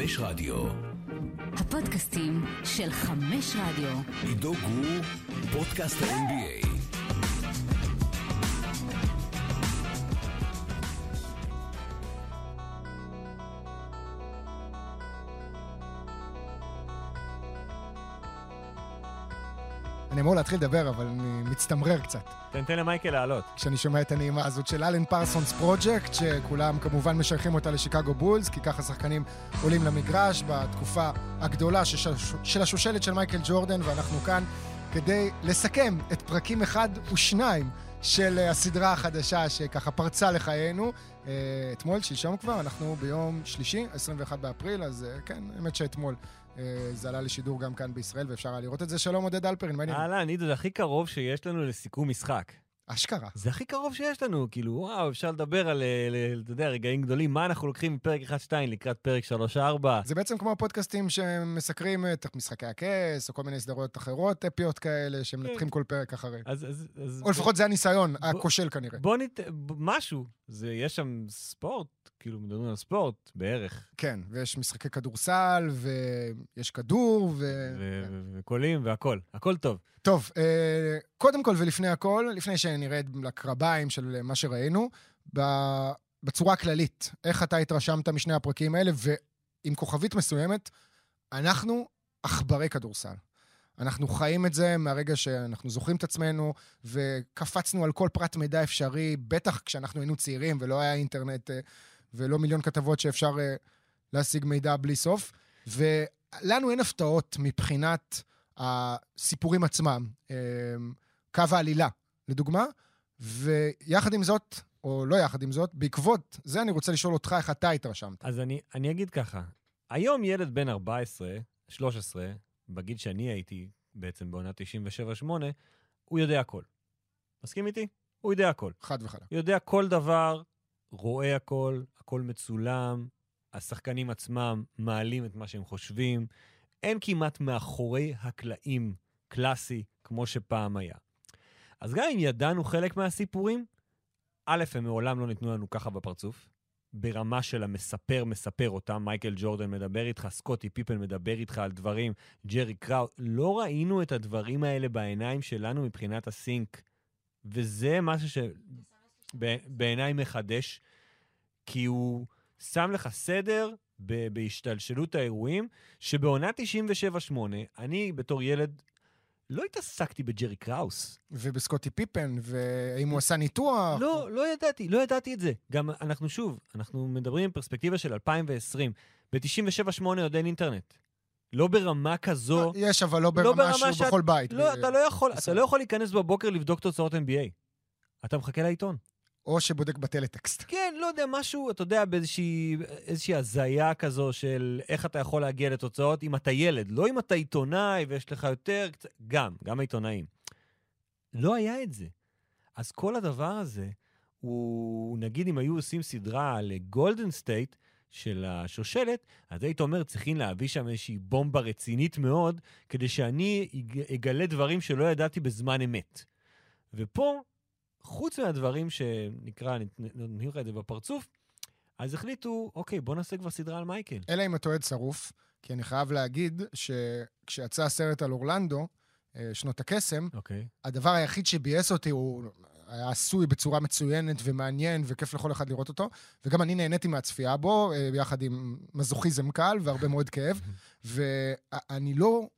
חמש רדיו. הפודקאסטים של חמש רדיו. עידו גור, פודקאסט ה-NBA. אני אמור להתחיל לדבר, אבל אני מצטמרר קצת. תן למייקל לעלות. כשאני שומע את הנעימה הזאת של אלן פרסונס פרוג'קט, שכולם כמובן משייכים אותה לשיקגו בולס, כי ככה שחקנים עולים למגרש בתקופה הגדולה של השושלת של מייקל ג'ורדן, ואנחנו כאן כדי לסכם את פרקים 1 ו-2 של הסדרה החדשה שככה פרצה לחיינו. אתמול, שלשום כבר, אנחנו ביום שלישי, 21 באפריל, אז כן, האמת שאתמול. זה עלה לשידור גם כאן בישראל, ואפשר היה לראות את זה. שלום עודד אלפרין, מה נראה? אהלן, עידו, זה הכי קרוב שיש לנו לסיכום משחק. אשכרה. זה הכי קרוב שיש לנו, כאילו, וואו, אפשר לדבר על, אתה יודע, רגעים גדולים, מה אנחנו לוקחים מפרק 1-2 לקראת פרק 3-4. זה בעצם כמו הפודקאסטים שמסקרים את משחקי הכס, או כל מיני סדרות אחרות, אפיות כאלה, שמנתחים כל פרק אחרי. או לפחות זה הניסיון, הכושל כנראה. בוא ניתן, משהו, יש שם ספורט, כאילו מדברים על ספורט, בערך. כן, ויש משחקי כדורסל, ויש כדור, וקולים, והכל. הכל טוב. טוב, קודם כל ולפני הכל, לפני שנרד לקרביים של מה שראינו, בצורה כללית, איך אתה התרשמת משני הפרקים האלה, ועם כוכבית מסוימת, אנחנו אכברי כדורסל. אנחנו חיים את זה מהרגע שאנחנו זוכרים את עצמנו, וקפצנו על כל פרט מידע אפשרי, בטח כשאנחנו היינו צעירים, ולא היה אינטרנט, ולא מיליון כתבות שאפשר להשיג מידע בלי סוף, ולנו אין הפתעות מבחינת הסיפורים עצמם, קו העלילה, לדוגמה, ויחד עם זאת, או לא יחד עם זאת, בעקבות זה אני רוצה לשאול אותך איך אתה התרשמת. אז אני אגיד ככה, היום ילד בן 14, 13, בגיל שאני הייתי בעצם בעונת 97-8, הוא יודע הכל. מסכים איתי? הוא יודע הכל. חד וחלק. יודע כל דבר, רואה הכל, הכל מצולם, השחקנים עצמם מעלים את מה שהם חושבים, אין כמעט מאחורי הקלעים קלאסי כמו שפעם היה. אז גם אם ידענו חלק מהסיפורים, א', הם מעולם לא ניתנו לנו ככה בפרצוף, ברמה של המספר מספר אותם, מייקל ג'ורדן מדבר איתך, סקוטי פיפן מדבר איתך על דברים, ג'רי קראוס, לא ראינו את הדברים האלה בעיניים שלנו מבחינת הסינק, וזה משהו שבעיניי מחדש, כי הוא שם לך סדר בהשתלשלות האירועים, שבעונה 97-8, אני בתור ילד, לא התעסקתי בג'רי קראוס. ובסקוטי פיפן, ואם הוא עשה ניתוח. לא ידעתי את זה. גם אנחנו שוב, אנחנו מדברים עם פרספקטיבה של 2020. ב-97-8 עוד אין אינטרנט. לא ברמה כזו. יש, אבל לא ברמה שהוא בכל בית. אתה לא יכול להיכנס בבוקר לבדוק תוצאות NBA. אתה מחכה לעיתון. או שבודק בטלטקסט. כן, לא יודע, משהו, אתה יודע, באיזושהי הזיה כזו של איך אתה יכול להגיע לתוצאות אם אתה ילד, לא אם אתה עיתונאי ויש לך יותר, גם העיתונאים. לא היה את זה. אז כל הדבר הזה, הוא, נגיד אם היו עושים סדרה על גולדן סטייט של השושלת, אז היית אומר, צריכים להביא שם איזושהי בומבה רצינית מאוד, כדי שאני אגלה דברים שלא ידעתי בזמן אמת. ופה, חוץ מהדברים שנקרא, נראה את זה בפרצוף, אז החליטו, אוקיי, בוא נעשה כבר סדרה על מייקל. אלא אם אתה אוהד שרוף, כי אני חייב להגיד שכשיצא הסרט על אורלנדו, שנות הקסם, הדבר היחיד שבייס אותי הוא היה עשוי בצורה מצוינת ומעניין וכיף לכל אחד לראות אותו, וגם אני נהניתי מהצפייה בו, ביחד עם מזוכיזם קל והרבה מאוד כאב, ואני לא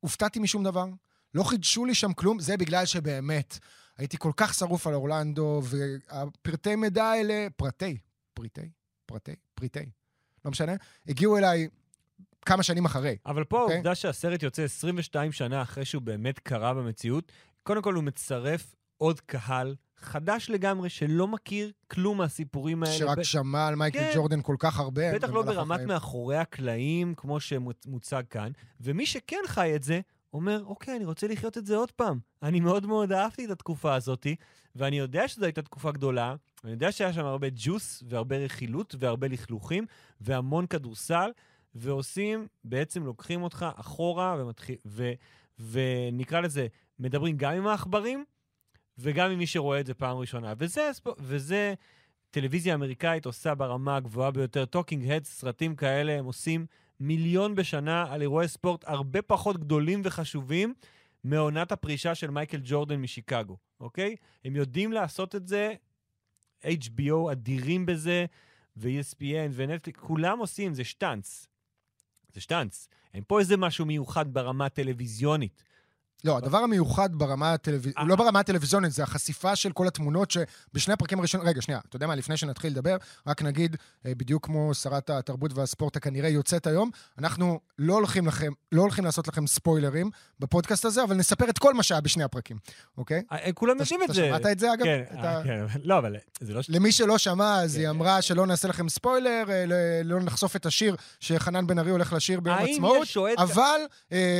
הופתעתי משום דבר, לא חידשו לי שם כלום, זה בגלל שבאמת הייתי כל כך שרוף על אורלנדו, והפרטי מידע האלה, פרטי, לא משנה, הגיעו אליי כמה שנים אחרי. אבל פה העובדה שהסרט יוצא 22 שנה אחרי שהוא באמת קרה במציאות, קודם כל הוא מצרף עוד קהל חדש לגמרי, שלא מכיר כלום מהסיפורים האלה. שרק שמע על מייקל ג'ורדן כל כך הרבה. בטח לא ברמת מאחורי הקלעים, כמו שמוצג כאן, ומי שכן חי את זה, אומר, אוקיי, אני רוצה לחיות את זה עוד פעם. אני מאוד מאוד אהבתי את התקופה הזאת, ואני יודע שזו הייתה תקופה גדולה, אני יודע שהיה שם הרבה ג'וס, והרבה רכילות, והרבה לכלוכים, והמון כדורסל, ועושים, בעצם לוקחים אותך אחורה, ונקרא לזה, מדברים גם עם האחברים, וגם עם מי שרואה את זה פעם ראשונה. וזה טלוויזיה אמריקאית עושה ברמה הגבוהה ביותר, טוקינג הדס, סרטים כאלה, הם עושים מיליון בשנה על אירועי ספורט הרבה פחות גדולים וחשובים, מעונת הפרישה של מייקל ג'ורדן משיקגו, אוקיי? הם יודעים לעשות את זה, HBO אדירים בזה, ו-ESPN ונטפליקס, כולם עושים, זה שטנץ. זה שטנץ. אין פה איזה משהו מיוחד ברמה הטלוויזיונית. לא, הדבר המיוחד ברמה הטלוויזיונית, הוא לא ברמה הטלוויזיונית, זה החשיפה של כל התמונות שבשני הפרקים הראשונים, רגע, שנייה, אתה יודע מה, לפני שנתחיל לדבר, רק נגיד, בדיוק כמו שרת התרבות והספורט הכנראה יוצאת היום, אנחנו לא הולכים לכם, לא הולכים לעשות לכם ספוילרים בפודקאסט הזה, אבל נספר את כל מה שהיה בשני הפרקים, אוקיי? כולם יודעים את זה. אתה שמעת את זה, אגב? כן, לא, אבל זה לא... למי שלא שמע, אז היא אמרה שלא נעשה לכם ספוילר, לא נחשוף את השיר שחנן בן ארי הולך לשיר ביום עצמאות, אבל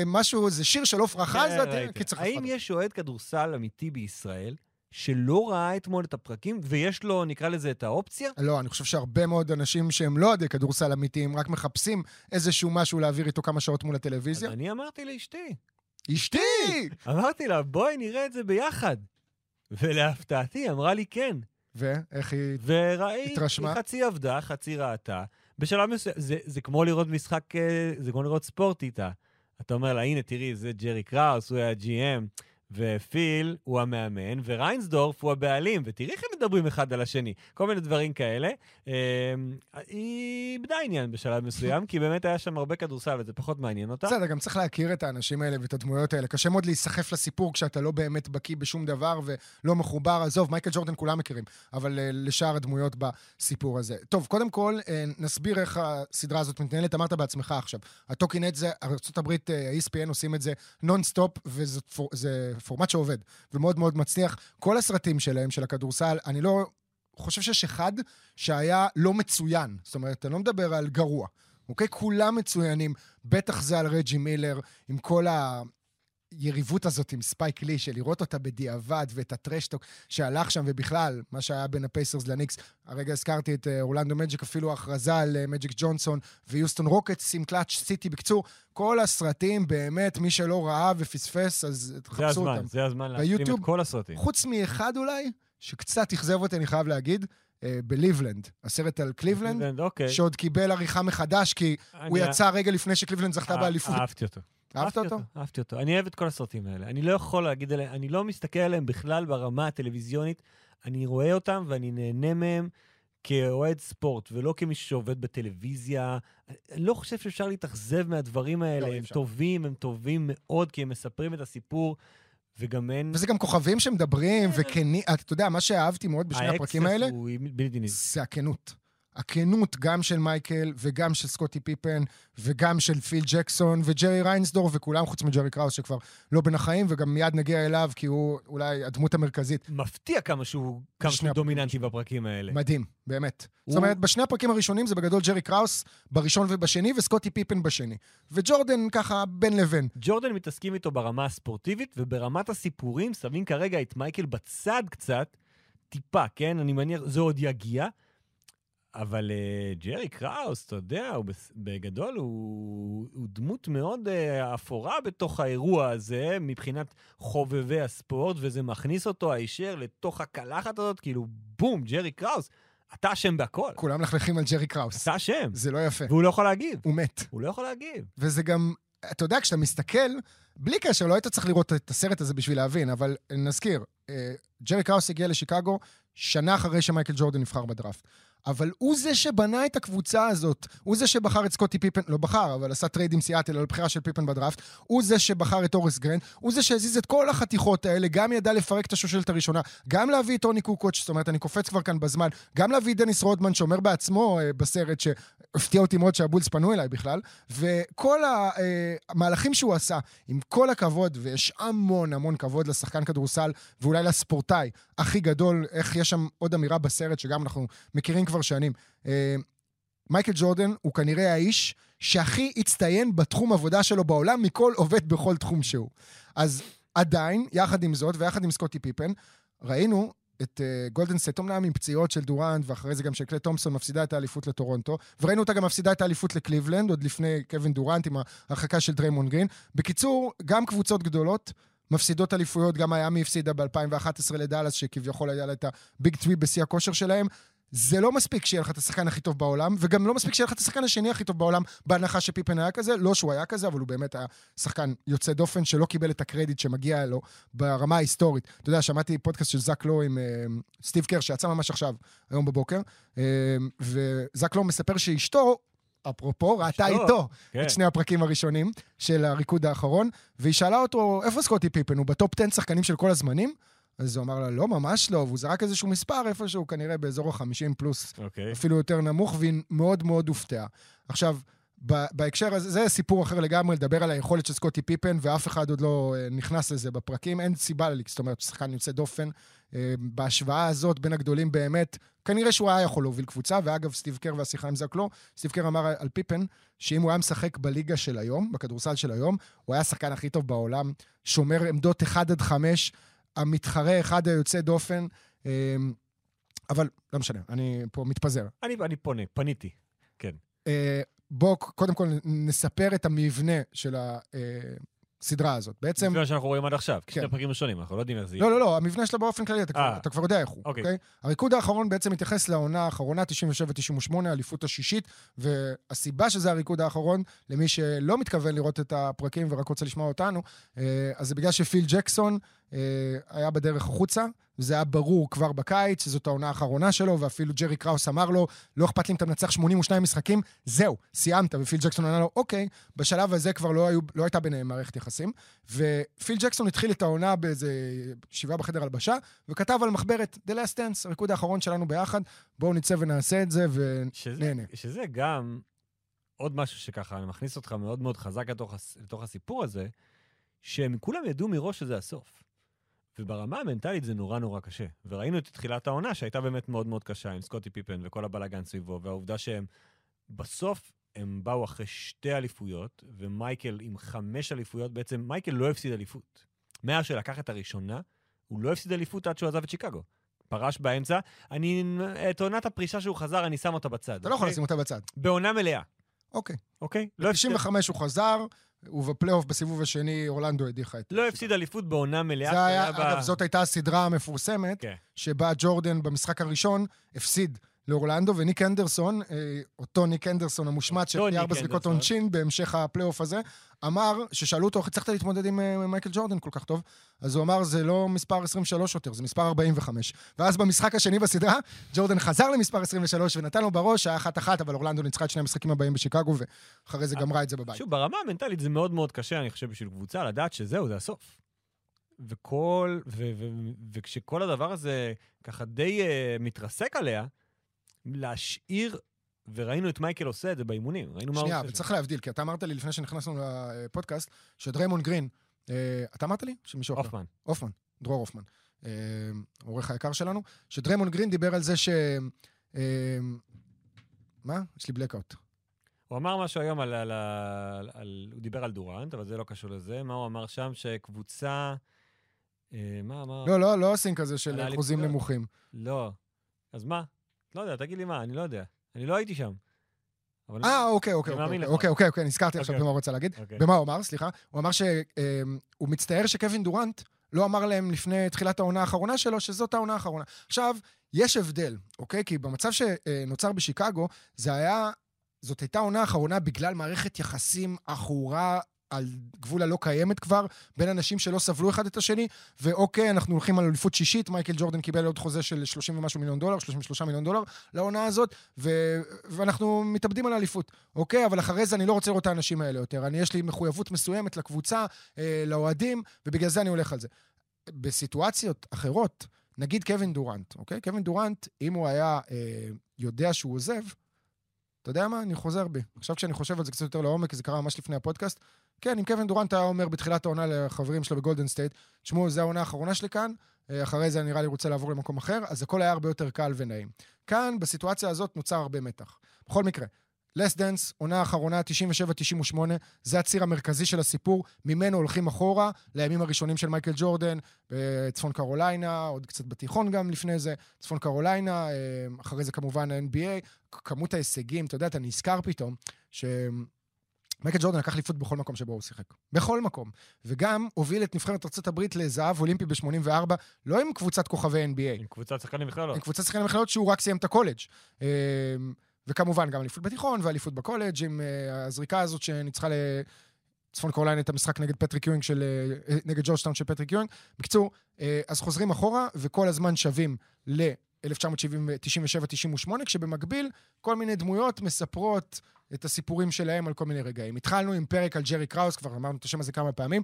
משהו, זה שיר של עופרה חזה, האם יש שועד כדורסל אמיתי בישראל שלא ראה אתמול את הפרקים ויש לו, נקרא לזה, את האופציה? לא, אני חושב שהרבה מאוד אנשים שהם לא עדי כדורסל אמיתיים, רק מחפשים איזשהו משהו להעביר איתו כמה שעות מול הטלוויזיה. אני אמרתי לאשתי. אשתי! אמרתי לה, בואי נראה את זה ביחד. ולהפתעתי, אמרה לי כן. ואיך היא התרשמה? היא חצי עבדה, חצי ראתה. בשלב מסוים, זה כמו לראות משחק, זה כמו לראות ספורט איתה. אתה אומר לה, הנה, תראי, זה ג'רי קראוס, הוא היה GM, ופיל הוא המאמן, וריינסדורף הוא הבעלים, ותראי איך הם מדברים אחד על השני. כל מיני דברים כאלה. היא בדה עניין בשלב מסוים, כי באמת היה שם הרבה כדורסל, וזה פחות מעניין אותה. בסדר, גם צריך להכיר את האנשים האלה ואת הדמויות האלה. קשה מאוד להיסחף לסיפור כשאתה לא באמת בקיא בשום דבר ולא מחובר. עזוב, מייקל ג'ורדן כולם מכירים, אבל לשאר הדמויות בסיפור הזה. טוב, קודם כל, נסביר איך הסדרה הזאת מתנהלת. אמרת בעצמך עכשיו. הטוקינט זה, ארצות הברית, ESPN עושים את זה נונסטופ, וזה פורמט שעובד, ומאוד מאוד מצליח. כל הסרטים שלהם, של הכדורסל, אני לא חושב שיש אחד שהיה לא מצוין. זאת אומרת, אני לא מדבר על גרוע. אוקיי? כולם מצוינים. בטח זה על רג'י מילר, עם כל היריבות הזאת, עם ספייק לי, של לראות אותה בדיעבד, ואת הטרשטוק שהלך שם, ובכלל, מה שהיה בין הפייסרס לניקס. הרגע הזכרתי את אורלנדו מג'יק, אפילו ההכרזה על מג'יק ג'ונסון, ויוסטון רוקטס עם קלאץ' סיטי. בקצור, כל הסרטים, באמת, מי שלא ראה ופספס, אז תחפשו אותם. זה הזמן להסתים את כל הסרטים. חוץ מאחד אולי, שקצת תכזב אותי, אני חייב להגיד, בליבלנד, הסרט על קליבלנד, שעוד קיבל עריכה מחדש, כי הוא יצא רגע לפני שקליבלנד זכתה באליפות. אהבתי אותו. אהבת אותו? אהבתי אותו. אני אוהב את כל הסרטים האלה. אני לא יכול להגיד עליהם, אני לא מסתכל עליהם בכלל ברמה הטלוויזיונית. אני רואה אותם ואני נהנה מהם כאוהד ספורט, ולא כמי שעובד בטלוויזיה. אני לא חושב שאפשר להתאכזב מהדברים האלה. הם טובים, הם טובים מאוד, כי הם מספרים את הסיפור, וגם אין... וזה גם כוכבים שמדברים, וכני... אתה יודע, מה שאהבתי מאוד בשני הפרקים האלה, זה הכנות. הכנות גם של מייקל, וגם של סקוטי פיפן, וגם של פיל ג'קסון, וג'רי ריינסדורף, וכולם חוץ מג'רי קראוס, שכבר לא בין החיים, וגם מיד נגיע אליו, כי הוא אולי הדמות המרכזית. מפתיע כמה שהוא דומיננטי בפרקים האלה. מדהים, באמת. זאת אומרת, בשני הפרקים הראשונים, זה בגדול ג'רי קראוס בראשון ובשני, וסקוטי פיפן בשני. וג'ורדן ככה בין לבין. ג'ורדן מתעסקים איתו ברמה הספורטיבית, וברמת הסיפורים, שמים כרגע את מייקל בצד קצת, טיפה, כן? אני מניח, זה עוד יגיע. אבל ג'רי קראוס, אתה יודע, בגדול הוא דמות מאוד אפורה בתוך האירוע הזה, מבחינת חובבי הספורט, וזה מכניס אותו הישר לתוך הקלחת הזאת, כאילו בום, ג'רי קראוס, אתה אשם בהכל. כולם לחלכים על ג'רי קראוס. אתה אשם. זה לא יפה. והוא לא יכול להגיב. הוא מת. הוא לא יכול להגיב. וזה גם, אתה יודע, כשאתה מסתכל, בלי קשר, לא היית צריך לראות את הסרט הזה בשביל להבין, אבל נזכיר, ג'רי קראוס הגיע לשיקגו שנה אחרי שמייקל ג'ורדן נבחר בדראפט. אבל הוא זה שבנה את הקבוצה הזאת, הוא זה שבחר את סקוטי פיפן, לא בחר, אבל עשה טרייד עם סיאטל על בחירה של פיפן בדראפט, הוא זה שבחר את הורס גרנט, הוא זה שהזיז את כל החתיכות האלה, גם ידע לפרק את השושלת הראשונה, גם להביא את טוני קוקוץ', זאת אומרת, אני קופץ כבר כאן בזמן, גם להביא דניס רודמן, שאומר בעצמו בסרט, שהפתיע אותי מאוד שהבולס פנו אליי בכלל, וכל המהלכים שהוא עשה, עם כל הכבוד, ויש המון המון כבוד לשחקן כדורסל, ואולי לספורטאי הכי גדול, איך יש שם עוד אמירה בסרט, שגם אנחנו מכירים כבר שנים. מייקל ג'ורדן הוא כנראה האיש שהכי הצטיין בתחום עבודה שלו בעולם, מכל עובד בכל תחום שהוא. אז עדיין, יחד עם זאת, ויחד עם סקוטי פיפן, ראינו את גולדן סטייט, אומנם עם פציעות של דורנט, ואחרי זה גם שקלי תומסון מפסידה את האליפות לטורונטו, וראינו אותה גם מפסידה את האליפות לקליבלנד, עוד לפני קווין דורנט עם ההרחקה של דריימונד גרין. בקיצור, גם קבוצות גדולות, מפסידות אליפויות, גם מיאמי הפסידה ב-2011 לדאלאס, שכביכול היה לה את הביג 3 בשיא הכושר שלהם. זה לא מספיק שיהיה לך את השחקן הכי טוב בעולם, וגם לא מספיק שיהיה לך את השחקן השני הכי טוב בעולם, בהנחה שפיפן היה כזה, לא שהוא היה כזה, אבל הוא באמת היה שחקן יוצא דופן, שלא קיבל את הקרדיט שמגיע לו ברמה ההיסטורית. אתה יודע, שמעתי פודקאסט של זאק לו עם סטיב קר, שיצא ממש עכשיו, היום בבוקר, וזאק לו מספר שאשתו, אפרופו, ראתה איתו את שני הפרקים הראשונים של הריקוד האחרון, והיא שאלה אותו, איפה סקוטי פיפן? הוא בטופ 10 שחקנים של כל הזמנים? אז הוא אמר לה, לא, ממש לא, והוא זרק איזשהו מספר איפשהו, כנראה באזור ה-50 פלוס, אפילו יותר נמוך, והיא מאוד מאוד הופתעה. עכשיו, בהקשר הזה, זה סיפור אחר לגמרי, לדבר על היכולת של סקוטי פיפן, ואף אחד עוד לא נכנס לזה בפרקים, אין סיבה ללכת, זאת אומרת, שחקן יוצא דופן, בהשוואה הזאת בין הגדולים באמת, כנראה שהוא היה יכול להוביל קבוצה, ואגב, סטיב קר והשיחה עם זאק לו, סטיב קר אמר על פיפן, שאם הוא היה משחק בליגה של היום, בכדורסל של היום, הוא היה שחקן הכי טוב בעולם, שומר עמדות 1-5, המתחרה אחד היוצא דופן, אבל לא משנה, אני פה מתפזר. אני פונה, פניתי, כן. בואו קודם כל נספר את המבנה של הסדרה הזאת. בעצם... מבנה שאנחנו רואים עד עכשיו, כשני הפרקים ראשונים, אנחנו לא יודעים איך זה יהיה. לא, לא, לא, המבנה שלה באופן כללי, אתה כבר יודע איך הוא. הריקוד האחרון בעצם מתייחס לעונה האחרונה, 97-98, האליפות השישית, והסיבה שזה הריקוד האחרון, למי שלא מתכוון לראות את הפרקים ורק רוצה לשמוע אותנו, אז זה בגלל שפיל ג'קסון היה בדרך החוצה, וזה היה ברור כבר בקיץ, שזאת העונה האחרונה שלו, ואפילו ג'רי קראוס אמר לו, לא אכפת לי אם אתה מנצח 82 משחקים, זהו, סיימת, ופיל ג'קסון ענה לו, אוקיי, בשלב הזה כבר לא הייתה ביניהם מערכת יחסים, ופיל ג'קסון התחיל את העונה באיזה שבעה בחדר הלבשה, וכתב על מחברת, The Last Dance, הריקוד האחרון שלנו ביחד, בואו נצא ונעשה את זה, ונהנה. שזה גם עוד משהו שככה, אני מכניס אותך מאוד מאוד חזק לתוך הסיפור הזה, שהם כולם ידעו מראש שזה הסוף. וברמה המנטלית זה נורא נורא קשה. וראינו את תחילת העונה שהייתה באמת מאוד מאוד קשה עם סקוטי פיפן וכל הבלגן סביבו, והעובדה שהם בסוף הם באו אחרי 2 אליפויות, ומייקל עם 5 אליפויות, בעצם מייקל לא הפסיד אליפות. מאז שלקח את הראשונה, הוא לא הפסיד אליפות עד שהוא עזב את שיקגו. פרש באמצע, את עונת הפרישה שהוא חזר, אני שם אותה בצד. אתה לא יכול לשים אותה בצד. בעונה מלאה. אוקיי. ב-95 הוא חזר, ובפלייאוף בסיבוב השני, אורלנדו הדיחה את... לא הפסיד אליפות בעונה מלאה. אגב, זאת הייתה הסדרה המפורסמת, שבה ג'ורדן במשחק הראשון הפסיד לאורלנדו, וניק אנדרסון, אותו ניק אנדרסון המושמט, שפני 4 זריקות עונשין בהמשך הפלייאוף הזה, אמר, ששאלו אותו, הצלחת להתמודד עם מייקל ג'ורדן כל כך טוב, אז הוא אמר, זה לא מספר 23 יותר, זה מספר 45. ואז במשחק השני בסדרה, ג'ורדן חזר למספר 23 ונתן לו בראש, היה 1-1, אבל אורלנדו ניצחה את 2 המשחקים הבאים בשיקגו, ואחרי זה גמרה את זה בבית. שוב, ברמה המנטלית זה מאוד מאוד קשה, אני חושב, בשביל קבוצה, לדעת שזהו, זה הסוף. וכשכל הדבר הזה ככה די מתרסק עליה, להשאיר, וראינו את מייקל עושה את זה באימונים. שנייה, אבל צריך להבדיל, כי אתה אמרת לי לפני שנכנסנו לפודקאסט, שדריימון גרין, אתה אמרת לי? אופמן, דרור אופמן, עורך היקר שלנו, שדריימון גרין דיבר על זה ש... מה? יש לי בלקאוט. הוא אמר משהו היום על... הוא דיבר על דורנט, אבל זה לא קשור לזה. מה הוא אמר שם? שקבוצה... מה אמר? לא עושים כזה של אחוזים נמוכים. לא. אז מה? לא יודע, תגיד לי מה, אני לא יודע. אני לא הייתי שם. אוקיי, נזכרתי עכשיו במה הוא רוצה להגיד. במה הוא אמר, סליחה. הוא אמר שהוא מצטער שקווין דורנט לא אמר להם לפני תחילת העונה האחרונה שלו, שזאת העונה האחרונה. עכשיו, יש הבדל, אוקיי? כי במצב שנוצר בשיקגו, זאת הייתה העונה האחרונה בגלל מערכת יחסים אחורה, על גבול הלא קיימת כבר, בין אנשים שלא סבלו אחד את השני, ואוקיי, אנחנו הולכים על אליפות שישית, מייקל ג'ורדן קיבל עוד חוזה של 30 ומשהו מיליון דולר, 33 מיליון דולר, לעונה הזאת, ואנחנו מתאבדים על האליפות, אוקיי, אבל אחרי זה אני לא רוצה לראות את האנשים האלה יותר, יש לי מחויבות מסוימת לקבוצה, לאוהדים, ובגלל זה אני הולך על זה. בסיטואציות אחרות, נגיד קווין דורנט, אוקיי? קווין דורנט, אם הוא היה יודע שהוא עוזב, אתה יודע מה? אני חוזר בי. עכשיו כשאני חושב על זה קצת יותר לעומק, כי זה קרה ממש לפני הפודקאסט, כן, אם קווין דורנט היה אומר בתחילת העונה לחברים שלו בגולדן סטייט, תשמעו, זו העונה האחרונה שלי כאן, אחרי זה נראה לי רוצה לעבור למקום אחר, אז הכל היה הרבה יותר קל ונעים. כאן, בסיטואציה הזאת, נוצר הרבה מתח. בכל מקרה, Last Dance, עונה האחרונה, 97-98, זה הציר המרכזי של הסיפור, ממנו הולכים אחורה, לימים הראשונים של מייקל ג'ורדן, בצפון קרוליינה, עוד קצת בתיכון גם לפני זה, צפון קרוליינה, אחרי זה כמובן ה-NBA, כמות ההישגים, אתה יודע, אני אזכר פתאום, מייקל ג'ורדן לקח ליפות בכל מקום שבו הוא שיחק. בכל מקום. וגם הוביל את נבחרת ארצות הברית לזהב אולימפי ב-84, לא עם קבוצת כוכבי NBA. עם קבוצת שחקנים מכללות. עם קבוצת שחקנים מכללות שהוא רק סיים את הקולג'. וכמובן גם אליפות בתיכון ואליפות בקולג' עם הזריקה הזאת שניצחה לצפון קרוליינה את המשחק נגד פטריק יואינג נגד ג'ורג'טאון של פטריק יואינג. בקיצור, אז חוזרים אחורה וכל הזמן שווים ל-1997-98, כשבמקביל כל מיני דמויות מספרות את הסיפורים שלהם על כל מיני רגעים. התחלנו עם פרק על ג'רי קראוס, כבר אמרנו את השם הזה כמה פעמים.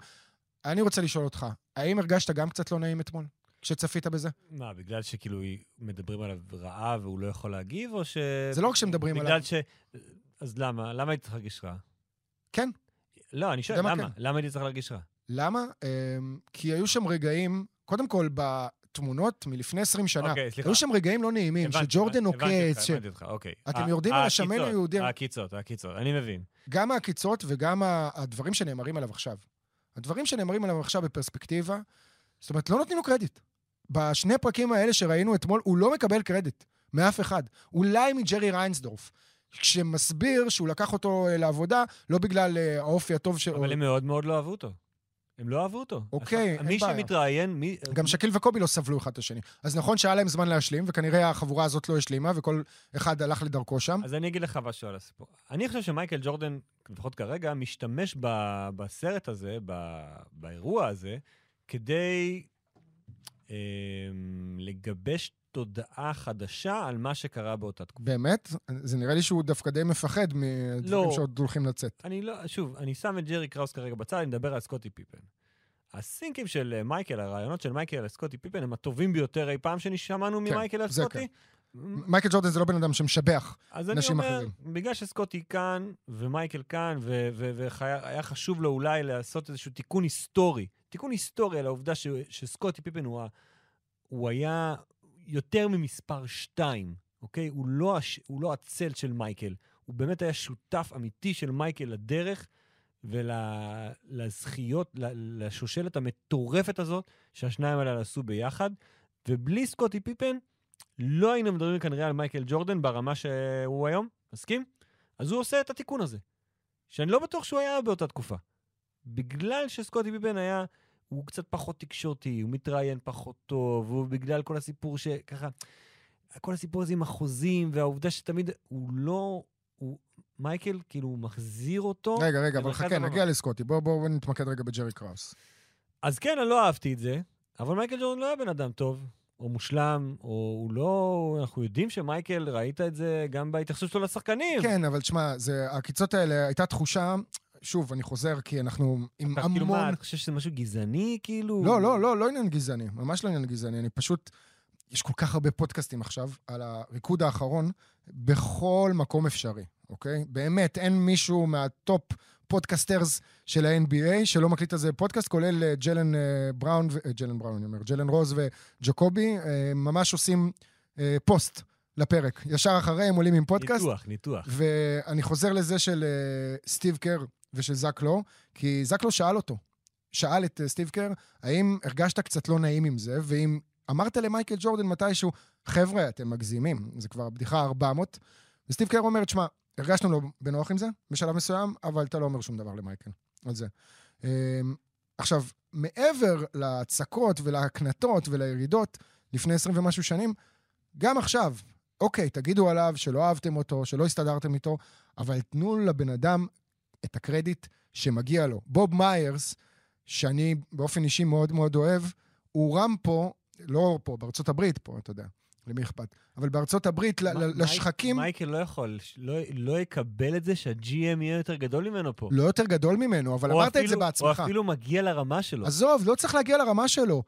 אני רוצה לשאול אותך, האם הרגשת גם קצת לא נעים אתמול, כשצפית בזה? מה, בגלל שכאילו מדברים עליו רעה והוא לא יכול להגיב, או ש... זה לא רק שמדברים עליו. בגלל ש... אז למה? למה הייתי צריך להרגיש רע? כן. לא, אני שואל, למה? למה הייתי צריך להרגיש רע? למה? כי היו שם רגעים, קודם כל, תמונות מלפני 20 שנה. היו שם רגעים לא נעימים, שג'ורדן עוקץ. אתם יורדים על השמן היהודים. הקיצות, אני מבין. גם הקיצות וגם הדברים שנאמרים עליו עכשיו. הדברים שנאמרים עליו עכשיו בפרספקטיבה, זאת אומרת, לא נותנים לו קרדיט. בשני הפרקים האלה שראינו אתמול, הוא לא מקבל קרדיט, מאף אחד. אולי מג'רי ריינסדורף, כשמסביר שהוא לקח אותו לעבודה, לא בגלל האופי הטוב שלו. אבל הם מאוד מאוד לא אהבו אותו. הם לא אהבו אותו. אוקיי, אין בעיה. מי שמתראיין... גם שקיל וקובי לא סבלו אחד את השני. אז נכון שהיה להם זמן להשלים, וכנראה החבורה הזאת לא השלימה, וכל אחד הלך לדרכו שם. אז אני אגיד לך משהו על הסיפור. אני חושב שמייקל ג'ורדן, לפחות כרגע, משתמש בסרט הזה, באירוע הזה, כדי לגבש תודעה חדשה על מה שקרה באותה תקופה. באמת? זה נראה לי שהוא דווקא די מפחד מדברים שעוד הולכים לצאת. שוב, אני שם את ג'רי קראוס כרגע בצד, אני מדבר על סקוטי פיפן. הסינקים של מייקל, הרעיונות של מייקל על סקוטי פיפן, הם הטובים ביותר אי פעם שנשמענו ממייקל על סקוטי. מייקל ג'ורדן זה לא בן אדם שמשבח אנשים אחרים. אז אני אומר, בגלל שסקוטי כאן ומייקל כאן, והיה חשוב לו אולי לעשות איזשהו תיקון היסטורי על העובדה שסקוטי פיפן הוא היה יותר ממספר 2, אוקיי? הוא לא הצל של מייקל. הוא באמת היה שותף אמיתי של מייקל לדרך ולזכיות, לשושלת המטורפת הזאת שהשניים האלה עשו ביחד. ובלי סקוטי פיפן לא היינו מדברים כנראה על מייקל ג'ורדן ברמה שהוא היום, מסכים? אז הוא עושה את התיקון הזה, שאני לא בטוח שהוא היה באותה תקופה. בגלל שסקוטי פיפן היה... הוא קצת פחות תקשורתי, הוא מתראיין פחות טוב, ובגלל כל הסיפור שככה, כל הסיפור הזה עם החוזים, והעובדה שתמיד הוא לא, מייקל כאילו מחזיר אותו. רגע, אבל חכה, נגיע לסקוטי, בואו נתמקד רגע בג'רי קראוס. אז כן, אני לא אהבתי את זה, אבל מייקל ג'ורדן לא היה בן אדם טוב, או מושלם, או הוא לא, אנחנו יודעים שמייקל, ראית את זה גם בהתייחסות שלו לשחקנים. כן, אבל תשמע, הקיצות האלה הייתה תחושה, שוב, אני חוזר, כי אנחנו עם המון... כאילו מה, אתה חושב שזה משהו גזעני, כאילו? לא עניין גזעני, ממש לא עניין גזעני, אני פשוט... יש כל כך הרבה פודקאסטים עכשיו על הריקוד האחרון, בכל מקום אפשרי, אוקיי? באמת, אין מישהו מהטופ פודקאסטרס של ה-NBA, שלא מקליט איזה פודקאסט, כולל ג'לן בראון, אני אומר, ג'לן רוז וג'קובי, ממש עושים פוסט. לפרק. ישר אחרי הם עולים עם פודקאסט. ניתוח. ואני חוזר לזה של סטיב קר ושל זאק לו, כי זאק לו שאל את סטיב קר, האם הרגשת קצת לא נעים עם זה, ואם אמרת למייקל ג'ורדן מתישהו, חבר'ה, אתם מגזימים, זה כבר בדיחה 400, וסטיב קר אומר, תשמע, הרגשנו לו בנוח עם זה, בשלב מסוים, אבל אתה לא אומר שום דבר למייקל על זה. עכשיו, מעבר להצקות ולהקנתות ולירידות, לפני 20 ומשהו שנים, גם עכשיו, אוקיי, תגידו עליו שלא אהבתם אותו, שלא הסתדרתם איתו, אבל תנו לבן אדם את הקרדיט שמגיע לו. בוב מיירס, שאני באופן אישי מאוד מאוד אוהב, הוא רם פה, לא פה, בארצות הברית פה, אתה יודע, למי אכפת, אבל בארצות הברית לשחקים... מייקל לא יכול, לא יקבל את זה שה-GM יהיה יותר גדול ממנו פה. לא יותר גדול ממנו, אבל אמרת את זה בעצמך. הוא אפילו מגיע לרמה שלו. עזוב, לא צריך להגיע לרמה שלו.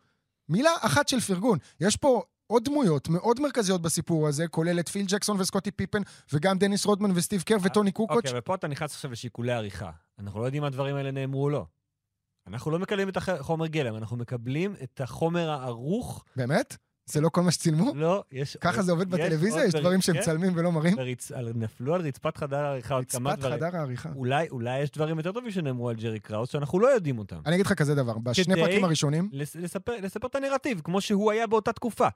מילה אחת של פרגון. יש פה... עוד דמויות מאוד מרכזיות בסיפור הזה, כולל את פיל ג'קסון וסקוטי פיפן, וגם דניס רודמן וסטיב קר וטוני קוקוץ'. אוקיי, ופה אתה נכנס עכשיו לשיקולי עריכה. אנחנו לא יודעים מה הדברים האלה נאמרו או לא. אנחנו לא מקבלים את החומר גלם, אנחנו מקבלים את החומר הערוך. באמת? זה לא כל מה שצילמו? לא, יש... ככה זה עובד בטלוויזיה? יש דברים שהם מצלמים ולא מראים? נפלו על רצפת חדר העריכה עוד כמה דברים. רצפת חדר העריכה. אולי יש דברים יותר טובים שנאמרו על ג'רי קראוס, שאנחנו לא יודעים אותם. אני אגיד לך כזה דבר, בשני פרקים הראשונים... לספר את הנרטיב, כמו שהוא היה באותה תקופה.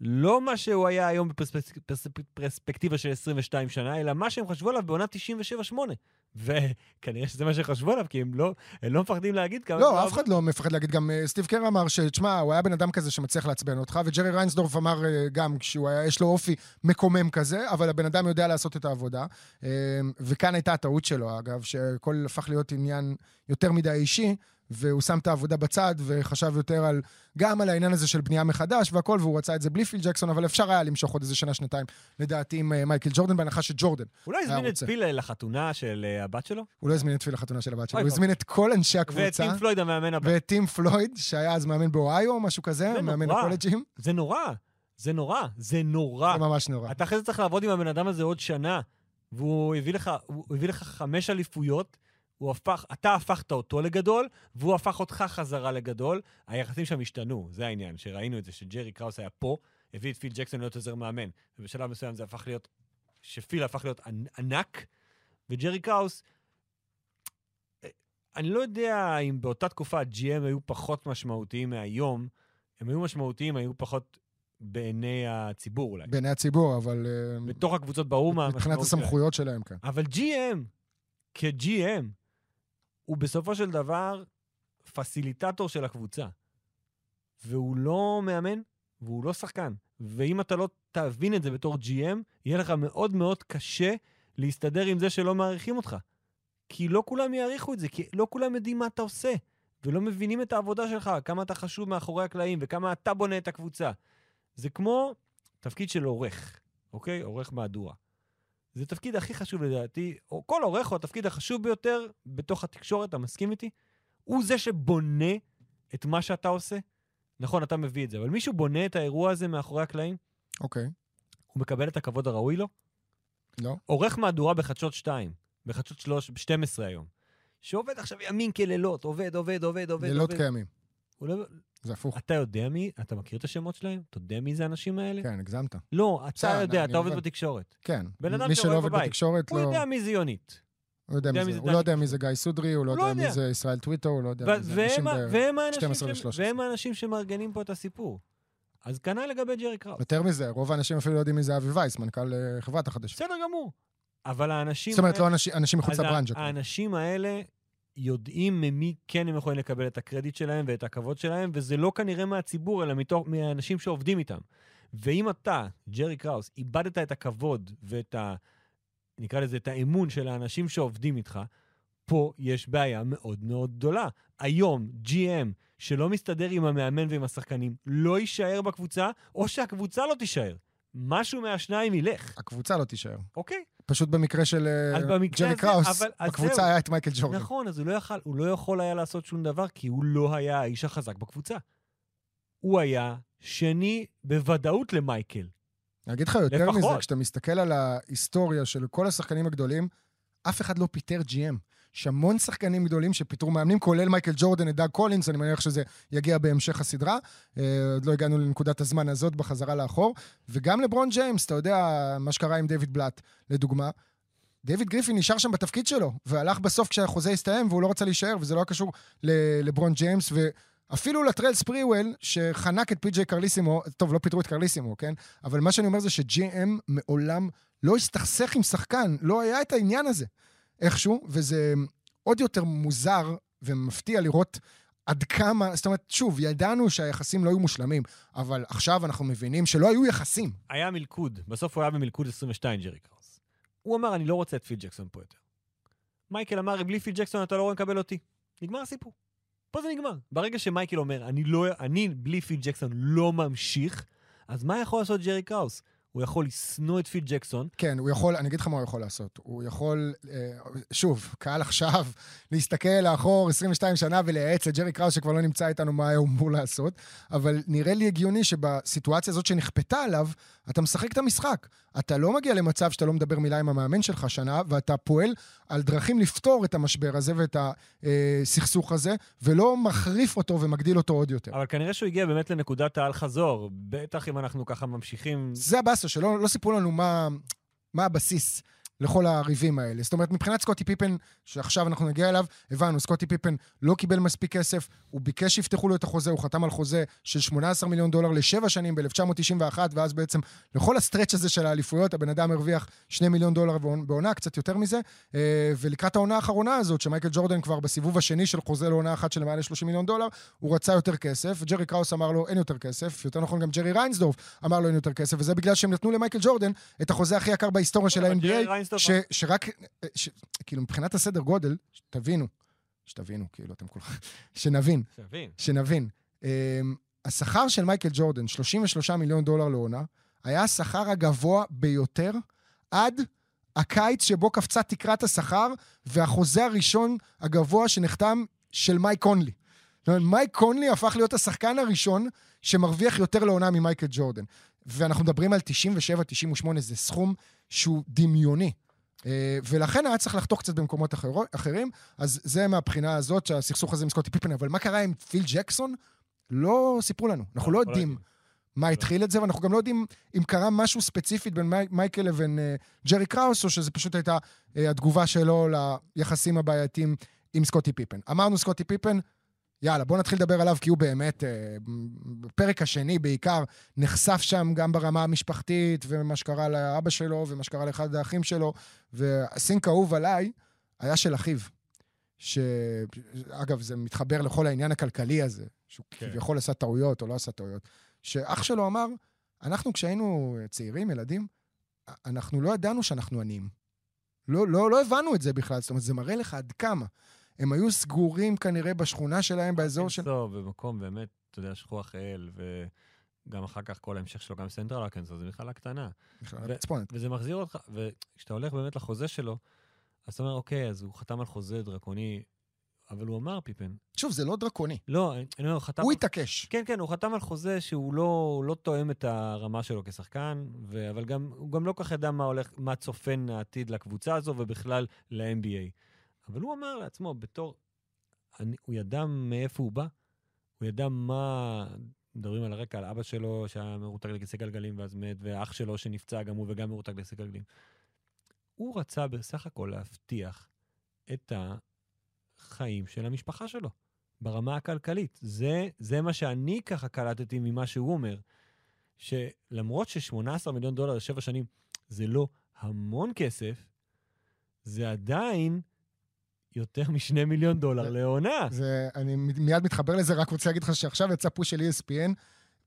לא מה שהוא היה היום בפרספקטיבה של 22 שנה, אלא מה שהם חשבו עליו בעונה 97-8. וכנראה שזה מה שחשבו עליו, כי הם לא מפחדים להגיד כמה... לא, אף אחד לא מפחד להגיד. גם סטיב קר אמר שתשמע, הוא היה בן אדם כזה שמצליח להצבן אותך, וג'רי ריינסדורף אמר גם כשהוא היה, יש לו אופי מקומם כזה, אבל הבן אדם יודע לעשות את העבודה. וכאן הייתה הטעות שלו, אגב, שכל הפך להיות עניין יותר מדי אישי, והוא שם את העבודה בצד, וחשב יותר על, גם על העניין הזה של בנייה מחדש והכל, והוא רצה את זה בלי פיל ג'קסון, אבל אפשר היה למשוך עוד איזה שנה, שנתיים, לדעתי עם מייקל ג'ורדן, בהנחה שג'ורדן אולי הזמין את פיל לחתונה של הבת שלו? הוא לא הזמין את פיל לחתונה של הבת שלו, הוא הזמין את כל אנשי הקבוצה, ואת טים פלויד המאמן הבא. ואת טים פלויד, שהיה אז מאמן באוהיו או משהו כזה, מאמן הקולג'ים. זה נורא, זה נורא, זה נורא. זה ממש נורא. אתה אחרי זה צריך לעבוד עם הבן אדם הזה עוד שנה, והוא הביא לך 5 אליפויות, אתה הפכת אותו לגדול, והוא הפך אותך חזרה לגדול. היחסים שם השתנו, זה העניין, שראינו את זה, שג'רי קראוס היה פה, הביא את פיל ג'קסון להיות עוזר מאמן, ובשלב מסוים זה הפך להיות, שפיל הפך להיות ענק, וג'רי קראוס, אני לא יודע אם באותה תקופה ה-GM היו פחות משמעותיים מהיום, הם היו משמעותיים, היו פחות בעיני הציבור אולי. בעיני הציבור, אבל... בתוך הקבוצות באומה. מבחינת הסמכויות שלהם כאן. אבל GM, כ-GM, הוא בסופו של דבר פסיליטטור של הקבוצה, והוא לא מאמן, והוא לא שחקן, ואם אתה לא תבין את זה בתור GM, יהיה לך מאוד מאוד קשה להסתדר עם זה שלא מעריכים אותך, כי לא כולם יעריכו את זה, כי לא כולם יודעים מה אתה עושה, ולא מבינים את העבודה שלך, כמה אתה חשוב מאחורי הקלעים, וכמה אתה בונה את הקבוצה. זה כמו תפקיד של עורך, אוקיי? עורך מהדורה. זה תפקיד הכי חשוב לדעתי, או כל עורך הוא התפקיד החשוב ביותר בתוך התקשורת, המסכים איתי, הוא זה שבונה את מה שאתה עושה. נכון, אתה מביא את זה, אבל מישהו בונה את האירוע הזה מאחורי הקלעים? אוקיי. הוא מקבל את הכבוד הראוי לו? לא. עורך מהדורה בחדשות 2, בחדשות 12 היום, שעובד עכשיו ימין כלילות, עובד. לילות קיימים. זה הפוך. אתה יודע מי, אתה מכיר את השמות שלהם? אתה יודע מי זה האנשים האלה? כן, הגזמת. לא, אתה יודע, אתה עובד בתקשורת. כן, מי שלא עובד בתקשורת לא... הוא יודע מי זה יונית. הוא לא יודע מי זה גיא סודרי, הוא לא יודע מי זה ישראל טוויטר, הוא לא יודע מי זה אנשים ב-12 ו-13. והם האנשים שמארגנים פה את הסיפור. אז כנ"ל לגבי ג'רי קראוס. יותר מזה, רוב האנשים אפילו לא יודעים מי זה אבי וייס, מנכ"ל חברת החדשות. בסדר גמור. אבל האנשים... זאת אומרת, לא אנשים מחוץ לברנז'ה. האנשים האלה יודעים ממי כן הם יכולים לקבל את הקרדיט שלהם ואת הכבוד שלהם, וזה לא כנראה מהציבור, אלא מהאנשים שעובדים איתם. ואם אתה, ג'רי קראוס, איבדת את הכבוד ואת נקרא לזה, את האמון של האנשים שעובדים איתך, פה יש בעיה מאוד מאוד גדולה. היום, GM, שלא מסתדר עם המאמן ועם השחקנים, לא יישאר בקבוצה, או שהקבוצה לא תישאר. משהו מהשניים ילך. הקבוצה לא תישאר. אוקיי. פשוט במקרה של ג'רי קראוס, הקבוצה היה את מייקל ג'ורדן. נכון, אז הוא לא יכול היה לעשות שום דבר, כי הוא לא היה האיש החזק בקבוצה. הוא היה שני בוודאות למייקל. אני אגיד לך יותר מזה, כשאתה מסתכל על ההיסטוריה של כל השחקנים הגדולים, אף אחד לא פיטר GM. שמון שחקנים גדולים שפיתרו מאמנים, כולל מייקל ג'ורדן, דאג קולינס, אני מניח שזה יגיע בהמשך הסדרה, עוד לא הגענו לנקודת הזמן הזאת בחזרה לאחור, וגם לברון ג'יימס, אתה יודע מה שקרה עם דיוויד בלאט, לדוגמה, דיוויד גריפין נשאר שם בתפקיד שלו, והלך בסוף כשהחוזה הסתיים, והוא לא רצה להישאר, וזה לא היה קשור לברון ג'יימס, ואפילו לטרל ספריוול, שחנק את פי-ג'יי קרליסימו, טוב, לא פיתרו את קרליסימו, כן? אבל מה שאני אומר זה ש-GM מעולם לא הסתכסך עם שחקן, לא היה את העניין הזה. איכשהו, וזה עוד יותר מוזר ומפתיע לראות עד כמה, זאת אומרת, שוב, ידענו שהיחסים לא היו מושלמים, אבל עכשיו אנחנו מבינים שלא היו יחסים. היה מלכוד, בסוף הוא היה במלכוד 22, ג'רי קראוס. הוא אמר, אני לא רוצה את פיל ג'קסון פה יותר. מייקל אמר, בלי פיל ג'קסון אתה לא רואה מקבל אותי. נגמר הסיפור. פה זה נגמר. ברגע שמייקל אומר, אני בלי פיל ג'קסון לא ממשיך, אז מה יכול לעשות ג'רי קראוס? הוא יכול לסנוע את פיל ג'קסון. כן, הוא יכול, אני אגיד לך מה הוא יכול לעשות. הוא יכול, שוב, קהל עכשיו, להסתכל לאחור 22 שנה ולהעץ את ג'רי קראוס, שכבר לא נמצא איתנו מה הוא אמור לעשות, אבל נראה לי הגיוני שבסיטואציה הזאת שנכפתה עליו, אתה משחק את המשחק. אתה לא מגיע למצב שאתה לא מדבר מילה עם המאמן שלך שנה, ואתה פועל על דרכים לפתור את המשבר הזה ואת הסכסוך הזה, ולא מחריף אותו ומגדיל אותו עוד יותר. אבל כנראה שהוא הגיע באמת לנקודת האל-חזור, בטח אם אנחנו ככה ממשיכים... זה הבאסה, שלא סיפרו לנו מה הבסיס לכל הריבים האלה. זאת אומרת, מבחינת סקוטי פיפן, שעכשיו אנחנו נגיע אליו, הבנו, סקוטי פיפן לא קיבל מספיק כסף, הוא ביקש שיפתחו לו את החוזה, הוא חתם על חוזה של $18 מיליון לשבע שנים ב-1991, ואז בעצם לכל הסטרץ' הזה של האליפויות, הבן אדם הרוויח $2 מיליון בעונה, קצת יותר מזה, ולקראת העונה האחרונה הזאת, שמייקל ג'ורדן כבר בסיבוב השני של חוזה לעונה אחת של למעלה $30 מיליון, הוא רצה יותר כסף, ג'רי קראוס אמר לו, אין יותר כסף, יותר נכון גם ג'רי ריינסדורף אמר לו, אין יותר כסף, וזה בגלל שהם נתנו למייקל ג'ורדן את החוזה הכי יקר בהיסטוריה של ה-NBA, שרק, כאילו מבחינת הסדר גודל, שתבינו, כאילו אתם כולכם, שנבין, השכר של מייקל ג'ורדן, $33 מיליון לעונה, היה השכר הגבוה ביותר עד הקיץ שבו קפצה תקרת השכר, והחוזה הראשון הגבוה שנחתם של מייק קונלי. מייק קונלי הפך להיות השחקן הראשון שמרוויח יותר לעונה ממייקל ג'ורדן. ואנחנו מדברים על 97-98, זה סכום שהוא דמיוני. ולכן היה צריך לחתוך קצת במקומות אחרים, אז זה מהבחינה הזאת שהסכסוך הזה עם סקוטי פיפן, אבל מה קרה עם פיל ג'קסון? לא סיפרו לנו, אנחנו לא יודעים מה התחיל את זה, ואנחנו גם לא יודעים אם קרה משהו ספציפית בין מייקל לבין ג'רי קראוס, או שזה פשוט הייתה התגובה שלו ליחסים הבעייתיים עם סקוטי פיפן. אמרנו סקוטי פיפן, יאללה, בוא נתחיל לדבר עליו, כי הוא באמת, בפרק השני בעיקר, נחשף שם גם ברמה המשפחתית, ומה שקרה לאבא שלו, ומה שקרה לאחד האחים שלו, והסינק האהוב עליי, היה של אחיו. שאגב, זה מתחבר לכל העניין הכלכלי הזה, שהוא כביכול עשה טעויות או לא עשה טעויות, שאח שלו אמר, אנחנו כשהיינו צעירים, ילדים, אנחנו לא ידענו שאנחנו עניים. לא הבנו את זה בכלל, זאת אומרת, זה מראה לך עד כמה. הם היו סגורים כנראה בשכונה שלהם, באזור של... במקום באמת, אתה יודע, שכוח אל, וגם אחר כך כל ההמשך שלו, גם סנטרל אקנסו, זה בכלל הקטנה. וזה מחזיר אותך, וכשאתה הולך באמת לחוזה שלו, אז אתה אומר, אוקיי, אז הוא חתם על חוזה דרקוני, אבל הוא אמר, פיפן... שוב, זה לא דרקוני. לא, אני אומר, הוא חתם... הוא התעקש. כן, כן, הוא חתם על חוזה שהוא לא תואם את הרמה שלו כשחקן, אבל הוא גם לא כך ידע מה צופן העתיד לקבוצה הזו, ובכלל ל-NBA. אבל הוא אמר לעצמו, בתור, הוא ידע מאיפה הוא בא, הוא ידע מה, מדברים על הרקע, על אבא שלו שהיה מרותק לכיסא גלגלים ואז מת, והאח שלו שנפצע גם הוא וגם מרותק לכיסא גלגלים. הוא רצה בסך הכל להבטיח את החיים של המשפחה שלו, ברמה הכלכלית. זה מה שאני ככה קלטתי ממה שהוא אומר, שלמרות ש$18 מיליון לשבע שנים, זה לא המון כסף, זה עדיין, יותר $2 מיליון לעונה. אני מיד מתחבר לזה, רק רוצה להגיד לך שעכשיו יצא פוש של ESPN,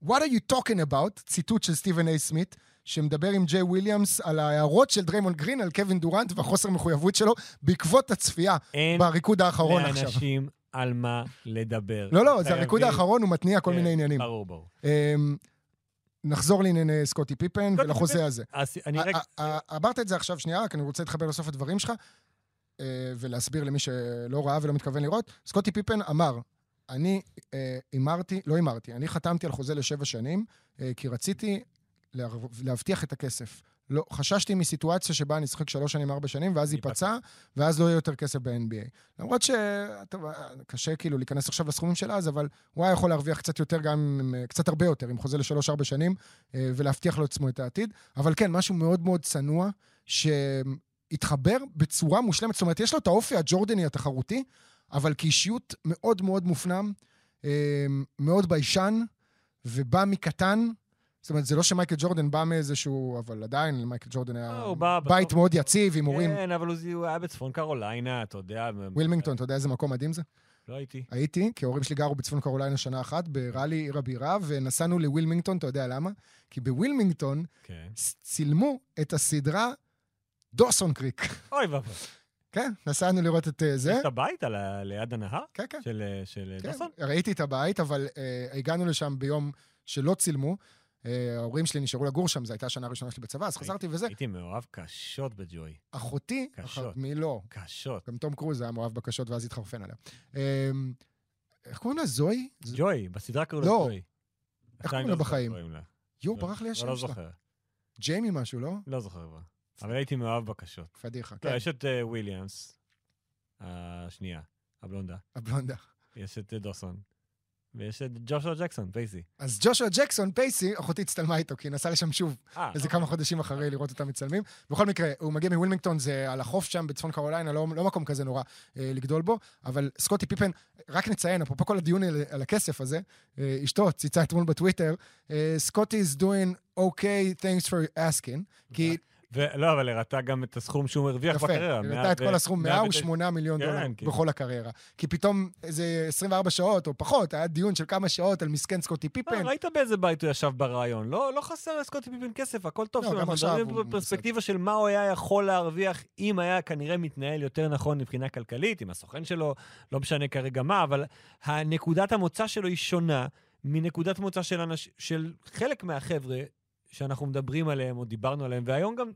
What are you talking about? ציטוט של סטיבן איי סמית, שמדבר עם ג'יי וויליאמס על ההערות של דריימונד גרין, על קווין דורנט והחוסר מחויבות שלו, בעקבות הצפייה בריקוד האחרון עכשיו. אין לאנשים על מה לדבר. לא, זה הריקוד האחרון, הוא מתניע כל מיני עניינים. ברור. נחזור לענייני סקוטי פיפן ולחוזה הזה. אמרת את זה עכשיו שנייה, רק אני רוצה להתחבר לסוף הדברים שלך. ולהסביר למי שלא ראה ולא מתכוון לראות, סקוטי פיפן אמר, אני חתמתי על חוזה לשבע שנים, כי רציתי להבטיח את הכסף. לא, חששתי מסיטואציה שבה אני אשחק 3 שנים, 4 שנים, ואז ייפצע, ואז לא יהיה יותר כסף ב-NBA. למרות שקשה כאילו להיכנס עכשיו לסכומים של אז, אבל הוא היה יכול להרוויח קצת יותר, גם קצת הרבה יותר, עם חוזה ל3-4 שנים, ולהבטיח לו עצמו את העתיד. אבל כן, משהו מאוד מאוד צנוע, התחבר בצורה מושלמת, זאת אומרת, יש לו את האופי הג'ורדני התחרותי, אבל כאישיות מאוד מאוד מופנם, מאוד ביישן, ובא מקטן, זאת אומרת, זה לא שמייקל ג'ורדן בא מאיזשהו, אבל עדיין מייקל ג'ורדן היה בית מאוד יציב, עם הורים. כן, אבל הוא היה בצפון קרוליינה, אתה יודע. ווילמינגטון, אתה יודע איזה מקום מדהים זה? לא הייתי. הייתי, כי ההורים שלי גרו בצפון קרוליינה שנה אחת, ברלי עיר הבירה, ונסענו לווילמינגטון, אתה יודע למה? כי בווילמינגטון צילמו את הסדרה דוסון קריק. אוי בבא. כן, נסענו לראות את זה. יש את הבית ליד הנהר? כן. של דוסון? ראיתי את הבית, אבל הגענו לשם ביום שלא צילמו. ההורים שלי נשארו לגור שם, זו הייתה השנה הראשונה שלי בצבא, אז חזרתי וזה. הייתי מאוהב קשות בג'וי. אחותי? קשות. מי לא? קשות. גם תום קרוז היה מאוהב בקשות, ואז התחרפן עליה. איך קוראים לה? זוי? ג'וי, בסדרה קראו לה זוי. איך קוראים לה בחיים? אבל הייתי מאוהב בקשות. פדיחה, כן. יש את וויליאמס, השנייה, הבלונדה. יש את דוסון. ויש את ג'ושוע ג'קסון, פייסי. אז ג'ושוע ג'קסון, פייסי, אחותי הצטלמה איתו, כי היא נסעה לשם שוב, איזה כמה חודשים אחרי לראות אותם מצלמים. בכל מקרה, הוא מגיע מווילמינגטון, זה על החוף שם, בצפון קרוליינה, לא מקום כזה נורא לגדול בו, אבל סקוטי פיפן, רק נציין, אפרופו כל הדיון על הכסף הזה, אשתו ציצה אתמול בטוויטר, סקוטי is doing okay, thanks for asking, כי... לא, אבל הראתה גם את הסכום שהוא הרוויח בקריירה. יפה, הראתה את כל הסכום, 108 מיליון דולר בכל הקריירה. כי פתאום איזה 24 שעות או פחות, היה דיון של כמה שעות על מסכן סקוטי פיפן. ראית באיזה בית הוא ישב ברעיון. לא חסר לסקוטי פיפן כסף, הכל טוב. בפרספקטיבה של מה הוא היה יכול להרוויח, אם היה כנראה מתנהל יותר נכון מבחינה כלכלית, עם הסוכן שלו, לא משנה כרגע מה, אבל נקודת המוצא שלו היא שונה מנקודת מוצא של חלק מהחבר'ה שאנחנו מדברים עליהם, או דיברנו עליהם, והיום גם,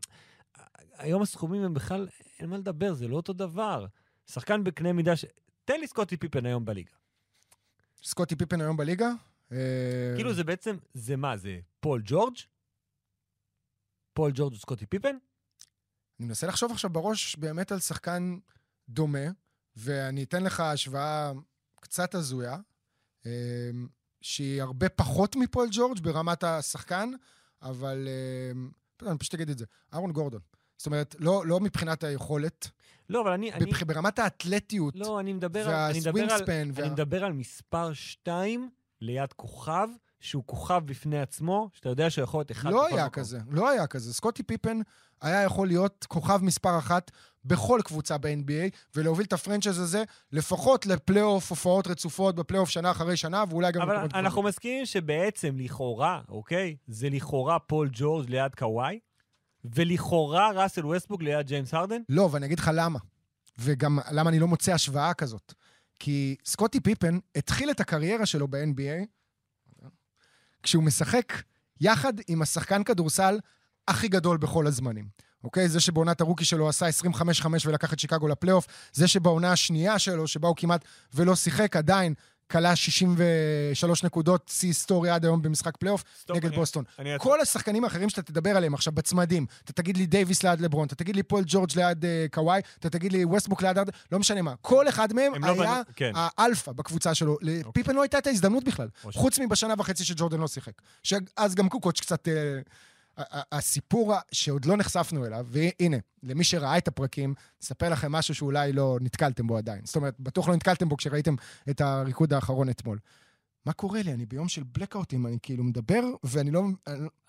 היום הסכומים הם בכלל, אין מה לדבר, זה לא אותו דבר. שחקן בקנה מידה, תן לי סקוטי פיפן היום בליגה. סקוטי פיפן היום בליגה? כאילו זה בעצם, זה מה? זה פול ג'ורג'? פול ג'ורג' וסקוטי פיפן? אני מנסה לחשוב עכשיו בראש, באמת על שחקן דומה, ואני אתן לך השוואה קצת הזויה, שהיא הרבה פחות מפול ג'ורג' ברמת השחקן, אבל, אני פשוט אגיד את זה, ארון גורדון. זאת אומרת, לא מבחינת היכולת, ברמת האתלטיות, לא, אני מדבר על מספר 2 ליד כוכב, שהוא כוכב בפני עצמו, שאתה יודע שיכול להיות אחד. לא היה כזה, לא היה כזה. סקוטי פיפן היה יכול להיות כוכב מספר 1 בכל קבוצה ב-NBA, ולהוביל את הפרנצ'ייז הזה, לפחות לפלייאוף, הופעות רצופות בפלייאוף שנה אחרי שנה, ואולי גם... אבל אנחנו מסכימים שבעצם לכאורה, אוקיי? זה לכאורה פול ג'ורג' ליד קוואי, ולכאורה ראסל ווסטברוק ליד ג'יימס הרדן? לא, ואני אגיד לך למה. וגם למה אני לא מוצא השוואה כזאת. כי סקוטי פיפן התחיל את הקריירה שלו ב-NBA, כשהוא משחק יחד עם השחקן כדורסל הכי גדול בכל הזמנים. אוקיי? זה שבעונת הרוקי שלו עשה 25-5 ולקח את שיקגו לפלייאוף, זה שבעונה השנייה שלו, שבה הוא כמעט ולא שיחק, עדיין קלה 63 נקודות, סי היסטוריה עד היום במשחק פלייאוף, נגד בוסטון. כל השחקנים האחרים שאתה תדבר עליהם עכשיו בצמדים, אתה תגיד לי דייביס ליד לברון, אתה תגיד לי פול ג'ורג' ליד קוואי, אתה תגיד לי ווסטברוק ליד ארדן, לא משנה מה. כל אחד מהם היה האלפה בקבוצה שלו. לפיפן לא הייתה את ההזדמנות בכלל, חוץ מבשנה וחצי שג'ורדן לא שיחק. אז גם קוקוץ' קצת... הסיפור שעוד לא נחשפנו אליו, והנה, למי שראה את הפרקים, נספר לכם משהו שאולי לא נתקלתם בו עדיין. זאת אומרת, בטוח לא נתקלתם בו כשראיתם את הריקוד האחרון אתמול. מה קורה לי? אני ביום של בלקאוטים, אני כאילו מדבר, ואני לא...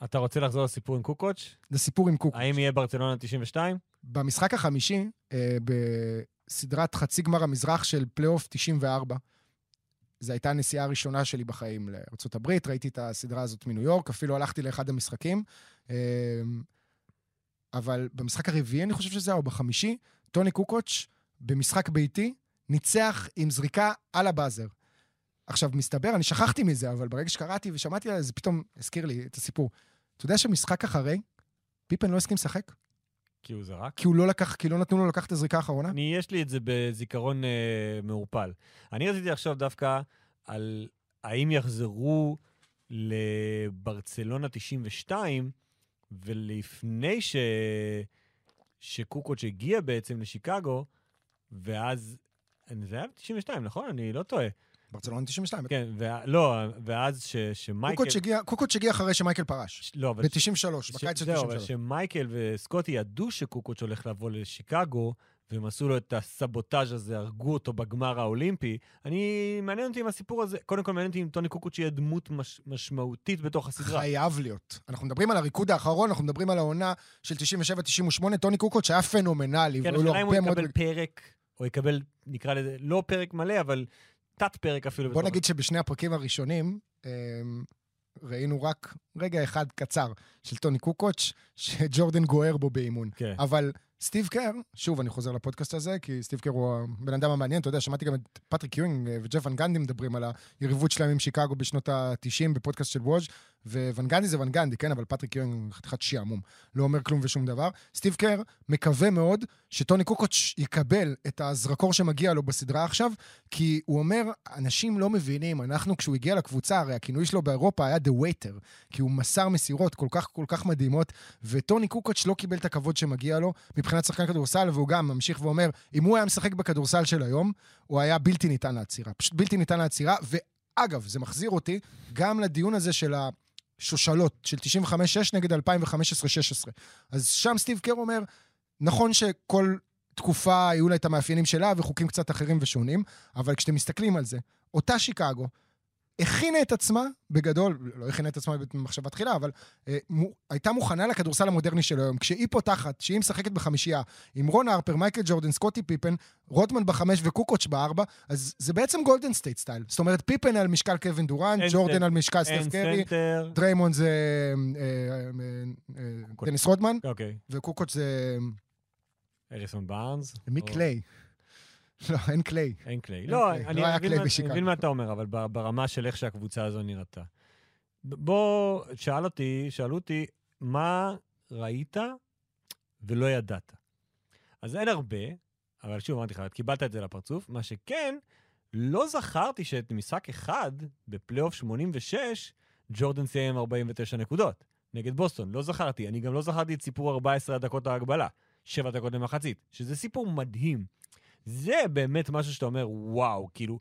אתה רוצה לחזור לסיפור עם קוקוץ'? לסיפור עם קוקוץ'. האם יהיה ברצלונה 92? במשחק החמישי, בסדרת חצי גמר המזרח של פלייאוף 94, זו הייתה הנסיעה הראשונה שלי בחיים לארצות הברית, ראיתי את הסדרה הזאת מניו יורק, אפילו הלכתי לאחד המשחקים, אבל במשחק הרביעי, אני חושב שזה היה, או בחמישי, טוני קוקוץ' במשחק ביתי, ניצח עם זריקה על הבאזר. עכשיו מסתבר, אני שכחתי מזה, אבל ברגע שקראתי ושמעתי על זה, פתאום הזכיר לי את הסיפור. אתה יודע שמשחק אחרי, פיפן לא הסכים לשחק? כי הוא זרק? כי הוא לא לקח, כי לא נתנו לו לקחת את הזריקה האחרונה? יש לי את זה בזיכרון מעורפל. אני רציתי עכשיו דווקא על האם יחזרו לברצלונה 92, ולפני שקוקוץ' הגיע בעצם לשיקגו, ואז, זה היה 92, נכון? אני לא טועה. ברצלונה 92. כן, לא, ואז שמייקל... קוקוץ' הגיע אחרי שמייקל פרש. לא, אבל... ב-93, בקיץ של 93. זהו, אבל שמייקל וסקוטי ידעו שקוקוץ' הולך לבוא לשיקגו, והם עשו לו את הסבוטאז' הזה, הרגו אותו בגמר האולימפי. מעניין אותי עם הסיפור הזה, קודם כל מעניין אותי עם טוני קוקוץ' שיהיה דמות משמעותית בתוך הסדרה. חייב להיות. אנחנו מדברים על הריקוד האחרון, אנחנו מדברים על העונה של 97-98, טוני קוקוץ' שהיה פנומנלי. כן, השאלה אם הוא יקבל פרק, או יקבל, נקרא לזה, לא פרק מלא, אבל תת פרק אפילו. בוא נגיד שבשני הפרקים הראשונים, ראינו רק רגע אחד קצר של טוני קוקוץ' שג'ורדן גוער בו באימון. אבל סטיב קר, שוב אני חוזר לפודקאסט הזה, כי סטיב קר הוא הבן אדם המעניין, אתה יודע, שמעתי גם את פטריק יואינג וג'ף ון גנדי מדברים על היריבות שלהם עם שיקגו בשנות ה-90 בפודקאסט של ווז', וון גנדי זה ון גנדי, כן, אבל פטריק יואינג חתיכת שעמום, לא אומר כלום ושום דבר. סטיב קר מקווה מאוד שטוני קוקוץ' יקבל את הזרקור שמגיע לו בסדרה עכשיו, כי הוא אומר, אנשים לא מבינים, אנחנו כשהוא הגיע לקבוצה, הרי הכינוי שלו באירופה היה The Waiter, כי הוא מסר מסירות כל כך מדהימות, וטוני קוקוץ' לא קיבל את הכבוד שמגיע לו, מבחינת שחקן כדורסל, והוא גם ממשיך ואומר, אם הוא היה משחק בכדורסל של היום, הוא היה בלתי ניתן לעצירה, פשוט בלתי ניתן לעצירה, אגב, זה מחזיר אותי גם לדיון הזה של השושלות, של 95-6 נגד 2015-16. אז שם סטיב קר אומר, נכון שכל תקופה היו לה את המאפיינים שלה וחוקים קצת אחרים ושונים, אבל כשאתם מסתכלים על זה, אותה שיקגו, הכינה את עצמה, בגדול, לא הכינה את עצמה במחשבה תחילה, אבל הייתה מוכנה לכדורסל המודרני של היום, כשהיא פותחת, שהיא משחקת בחמישייה, עם רון הרפר, מייקל ג'ורדן, סקוטי פיפן, רוטמן ב5 וקוקוץ' ב4, אז זה בעצם גולדן סטייט סטייל. זאת אומרת, פיפן על משקל קווין דורנט, ג'ורדן על משקל סטף קרי, דריימונד זה דניס רודמן, וקוקוץ' זה אריסון בארנס, מקליי. לא, אין קליי. אין קליי. לא, אני מבין מה אתה אומר, אבל ברמה של איך שהקבוצה הזו נראתה. בוא, שאלו אותי, מה ראית ולא ידעת? אז אין הרבה, אבל שוב, אמרתי לך, קיבלת את זה לפרצוף, מה שכן, לא זכרתי שאת משחק אחד, בפלייאוף 86, ג'ורדן סיים 49 נקודות, נגד בוסטון. לא זכרתי, אני גם לא זכרתי את סיפור 14 דקות ההגבלה, 7 דקות למחצית, שזה סיפור מדהים. זה באמת משהו שאתה אומר, וואו, כאילו,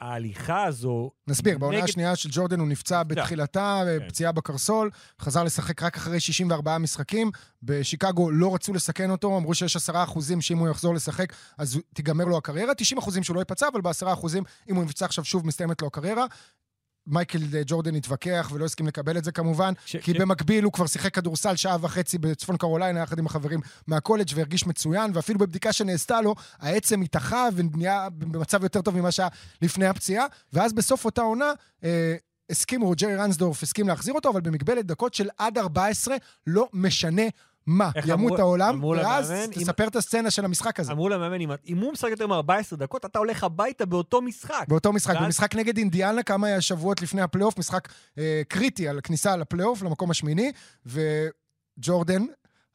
ההליכה הזו... נסביר, בעונה השנייה של ג'ורדן הוא נפצע בתחילתה, פציעה בקרסול, חזר לשחק רק אחרי 64 משחקים, בשיקגו לא רצו לסכן אותו, אמרו שיש 10% שאם הוא יחזור לשחק, אז תיגמר לו הקריירה, 90% שהוא לא ייפצע, אבל ב10% אם הוא נפצע עכשיו שוב מסתיימת לו הקריירה, מייקל ג'ורדן התווכח ולא הסכים לקבל את זה כמובן, כי במקביל הוא כבר שיחק כדורסל 1.5 שעות בצפון קרוליינה יחד עם החברים מהקולג' והרגיש מצוין, ואפילו בבדיקה שנעשתה לו, העצם התאחה ונהיה במצב יותר טוב ממה שהיה לפני הפציעה, ואז בסוף אותה עונה, הסכימו, ג'רי רנסדורף הסכים להחזיר אותו, אבל במגבלת דקות של עד 14, לא משנה מה, ימות העולם, ואז תספר את הסצנה של המשחק הזה. אמרו למאמן, אם הוא משחק יותר מ-14 דקות, אתה הולך הביתה באותו משחק, במשחק נגד אינדיאנה, כמה שבועות לפני הפלייאוף, משחק קריטי על הכניסה לפלייאוף, למקום השמיני, וג'ורדן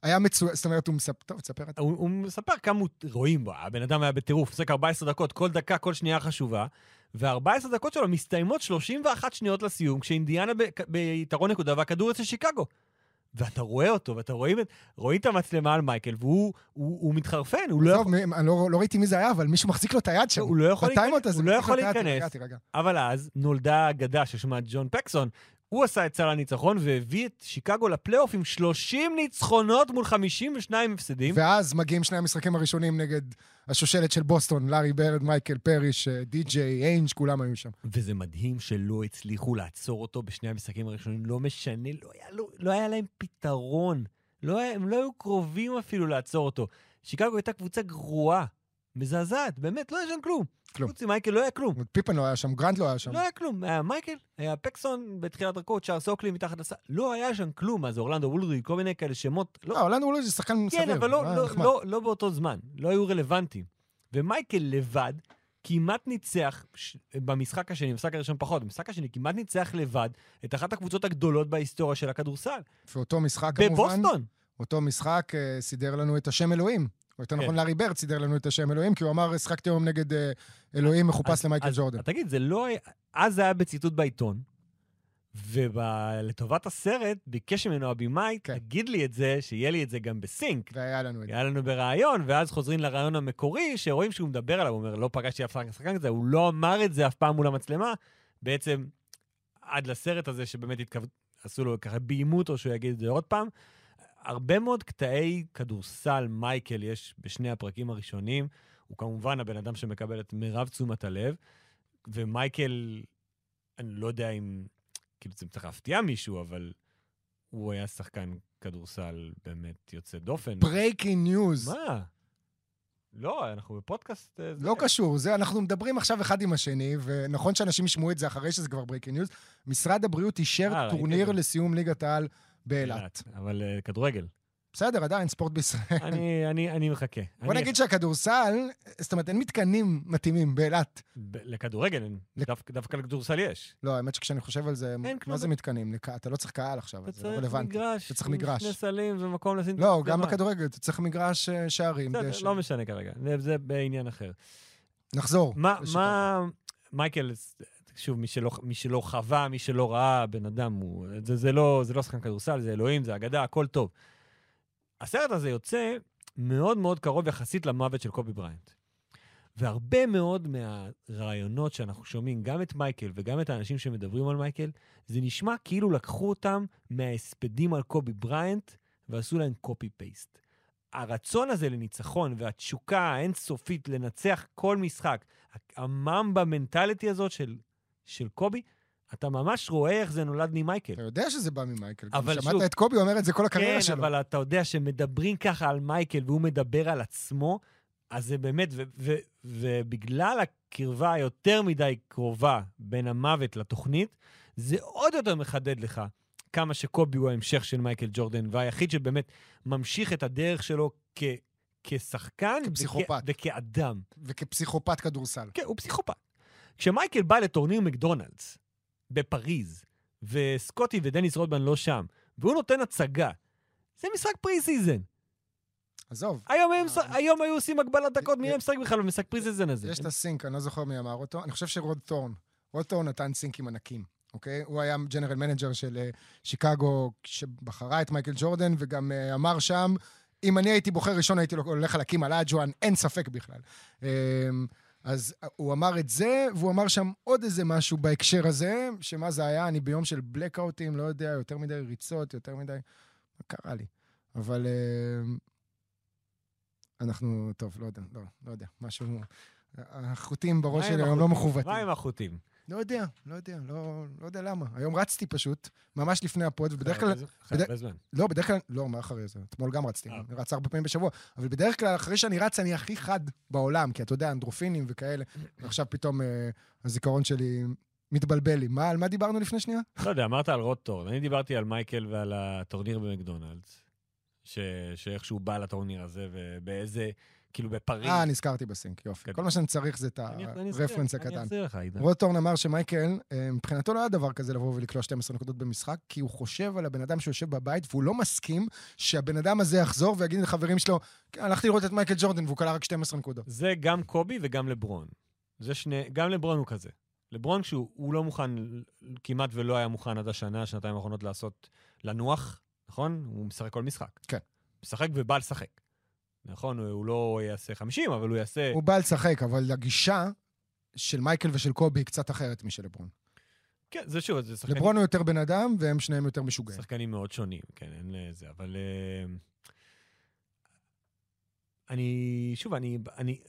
היה מצוין, זאת אומרת, הוא מספר, טוב, תספר את זה. הוא מספר כמה רואים בו, הבן אדם היה בטירוף, משחק 14 דקות, כל דקה, כל שנייה חשובה, ו-14 דקות שלו מסתיימות 31 שניות לסיום, כשאינדיאנה ביתרון נקודה, והכדור אצל שיקגו. ואתה רואה אותו, ואתה רואים את המצלמה על מייקל, והוא מתחרפן, הוא לא יכול... לא ראיתי מי זה היה, אבל מישהו מחזיק לו את היד שם. הוא לא יכול להיכנס, אבל אז נולדה אגדה ששמה ג'ון פקסון, הוא עשה את סל הניצחון, והביא את שיקגו לפלייאוף עם 30 ניצחונות מול 52 הפסדים. ואז מגיעים שני המשחקים הראשונים נגד השושלת של בוסטון, לארי ברד, מייקל פריש, די-ג'יי, איינג', כולם היו שם. וזה מדהים שלא הצליחו לעצור אותו בשני המשחקים הראשונים, לא משנה, לא היה להם פתרון, הם לא היו קרובים אפילו לעצור אותו. שיקגו הייתה קבוצה גרועה, מזעזעת, באמת, לא היה שם כלום. חוץ מייקל לא היה כלום. פיפן לא היה שם, גרנט לא היה שם. לא היה כלום, היה מייקל, היה פקסון בתחילת דרכות, שער סוקלי מתחת לסע, לא היה שם כלום, אז אורלנדו וולדרי, כל מיני כאלה שמות. לא, אורלנדו וולדרי זה שחקן מסביר. כן, אבל לא באותו זמן, לא היו רלוונטיים. ומייקל לבד כמעט ניצח במשחק השני, במשחק הראשון פחות, במשחק השני כמעט ניצח לבד את אחת הקבוצות הגדולות בהיסטוריה של הכדורסל. ואותו משחק, כמובן, אותו משחק סידר לנו את השם אלוהים. יותר נכון, לארי ברד סידר לנו את השם אלוהים, כי הוא אמר, שחקתי היום נגד אלוהים מחופש למייקל ג'ורדן. תגיד, זה לא... אז זה היה בציטוט בעיתון, ולטובת הסרט, ביקש ממנו אבימאי, תגיד לי את זה, שיהיה לי את זה גם בסינק. והיה לנו את זה. היה לנו ברעיון, ואז חוזרים לרעיון המקורי, שרואים שהוא מדבר עליו, הוא אומר, לא פגשתי אף שחקן את זה, הוא לא אמר את זה אף פעם מול המצלמה, בעצם עד לסרט הזה, שבאמת עשו לו ככה בימות, או שהוא יגיד את זה עוד פעם. הרבה מאוד קטעי כדורסל מייקל יש בשני הפרקים הראשונים, הוא כמובן הבן אדם שמקבל את מרב תשומת הלב, ומייקל, אני לא יודע אם, כאילו זה צריך להפתיע מישהו, אבל הוא היה שחקן כדורסל באמת יוצא דופן. Breaking news. מה? לא, אנחנו בפודקאסט... לא קשור, אנחנו מדברים עכשיו אחד עם השני, ונכון שאנשים ישמעו את זה אחרי שזה כבר Breaking news, משרד הבריאות אישר טורניר לסיום ליגת העל, באלת. אבל כדורגל. בסדר, עדיין ספורט בישראל. אני מחכה. בוא נגיד שהכדורסל, זאת אומרת, אין מתקנים מתאימים באלת. לכדורגל, דווקא לכדורסל יש. לא, האמת שכשאני חושב על זה, מה זה מתקנים? אתה לא צריך קהל עכשיו, זה לא רלוונטי. אתה צריך מגרש. שני סלים ומקום לשים... לא, גם בכדורגל, אתה צריך מגרש שערים. לא משנה כרגע, זה בעניין אחר. נחזור. מה... מייקל... שוב, מי שלא חווה, מי שלא ראה, בן אדם, זה לא שחקן כדורסל, זה אלוהים, זה אגדה, הכל טוב. הסרט הזה יוצא מאוד מאוד קרוב יחסית למוות של קובי בריינט. והרבה מאוד מהרעיונות שאנחנו שומעים, גם את מייקל וגם את האנשים שמדברים על מייקל, זה נשמע כאילו לקחו אותם מההספדים על קובי בריינט, ועשו להם קופי פייסט. הרצון הזה לניצחון והתשוקה האינסופית לנצח כל משחק, הממבה מנטליטי הזאת של קובי, אתה ממש רואה איך זה נולד ממייקל. אתה יודע שזה בא ממייקל, שמעת את קובי אומר את זה כל הקריירה שלו. כן, אבל אתה יודע שמדברים ככה על מייקל, והוא מדבר על עצמו, אז זה באמת, ובגלל הקרבה היותר מדי קרובה בין המוות לתוכנית, זה עוד יותר מחדד לך, כמה שקובי הוא ההמשך של מייקל ג'ורדן, והיחיד שבאמת ממשיך את הדרך שלו כשחקן וכאדם. וכפסיכופת כדורסל. כן, הוא פסיכופת. כשמייקל בא לטורניר מקדונלדס בפריז, וסקוטי ודניס רודמן לא שם, והוא נותן הצגה, זה משחק פרי-סיזן. עזוב. היום היו עושים הגבלת דקות, מי המשחק בכלל במשחק פרי-סיזן הזה. יש את הסינק, אני לא זוכר מי אמר אותו. אני חושב שרוד טורן נתן סינקים ענקים. אוקיי? הוא היה ג'נרל מנג'ר של שיקגו, שבחרה את מייקל ג'ורדן, וגם אמר שם, אם אני הייתי בוחר ראשון, הייתי הולך על הקים על אג'ואן, אין ספק בכלל. אז הוא אמר את זה, והוא אמר שם עוד איזה משהו בהקשר הזה, שמה זה היה, אני ביום של בלקאוטים, לא יודע, יותר מדי ריצות, יותר מדי, מה קרה לי? אבל אנחנו, טוב, לא יודע, משהו, החוטים בראש שלי היום לא מחוותים. מה עם החוטים? לא יודע למה. היום רצתי פשוט, ממש לפני הפוד, ובדרך כלל... אחרי הרבה זמן. לא, מה אחרי זה? אתמול גם רצתי, אני רץ 4 פעמים בשבוע, אבל בדרך כלל, אחרי שאני רץ, אני הכי חד בעולם, כי אתה יודע, אנדרופינים וכאלה, ועכשיו פתאום הזיכרון שלי מתבלבל לי. על מה דיברנו לפני שנייה? לא יודע, אמרת על רוד טורן. אני דיברתי על מייקל ועל הטורניר במקדונלדס, שאיכשהו בא לטורניר הזה, ובאיזה... כאילו בפריז. נזכרתי בסינק, יופי. כל מה שאני צריך זה את הרפרנס הקטן. רוד טורן אמר שמייקל, מבחינתו לא היה דבר כזה לבוא ולקלוע 12 נקודות במשחק, כי הוא חושב על הבן אדם שיושב בבית, והוא לא מסכים שהבן אדם הזה יחזור ויגיד לחברים שלו, הלכתי לראות את מייקל ג'ורדן, והוא קלע רק 12 נקודות. זה גם קובי וגם לברון. גם לברון הוא כזה. לברון שהוא לא מוכן, כמעט ולא היה מוכן עד השנה, שנתיים האחרונות לעשות לנוח, נכון? הוא משחק כל משחק. כן. משחק ובא לשחק. נכון, הוא לא יעשה 50, אבל הוא יעשה... הוא בא לשחק, אבל הגישה של מייקל ושל קובי היא קצת אחרת משל לברון. כן, זה שוב, זה שחקנים... לברון הוא יותר בן אדם, והם שניהם יותר משוגעים. שחקנים מאוד שונים, כן, אין לזה, אבל... אני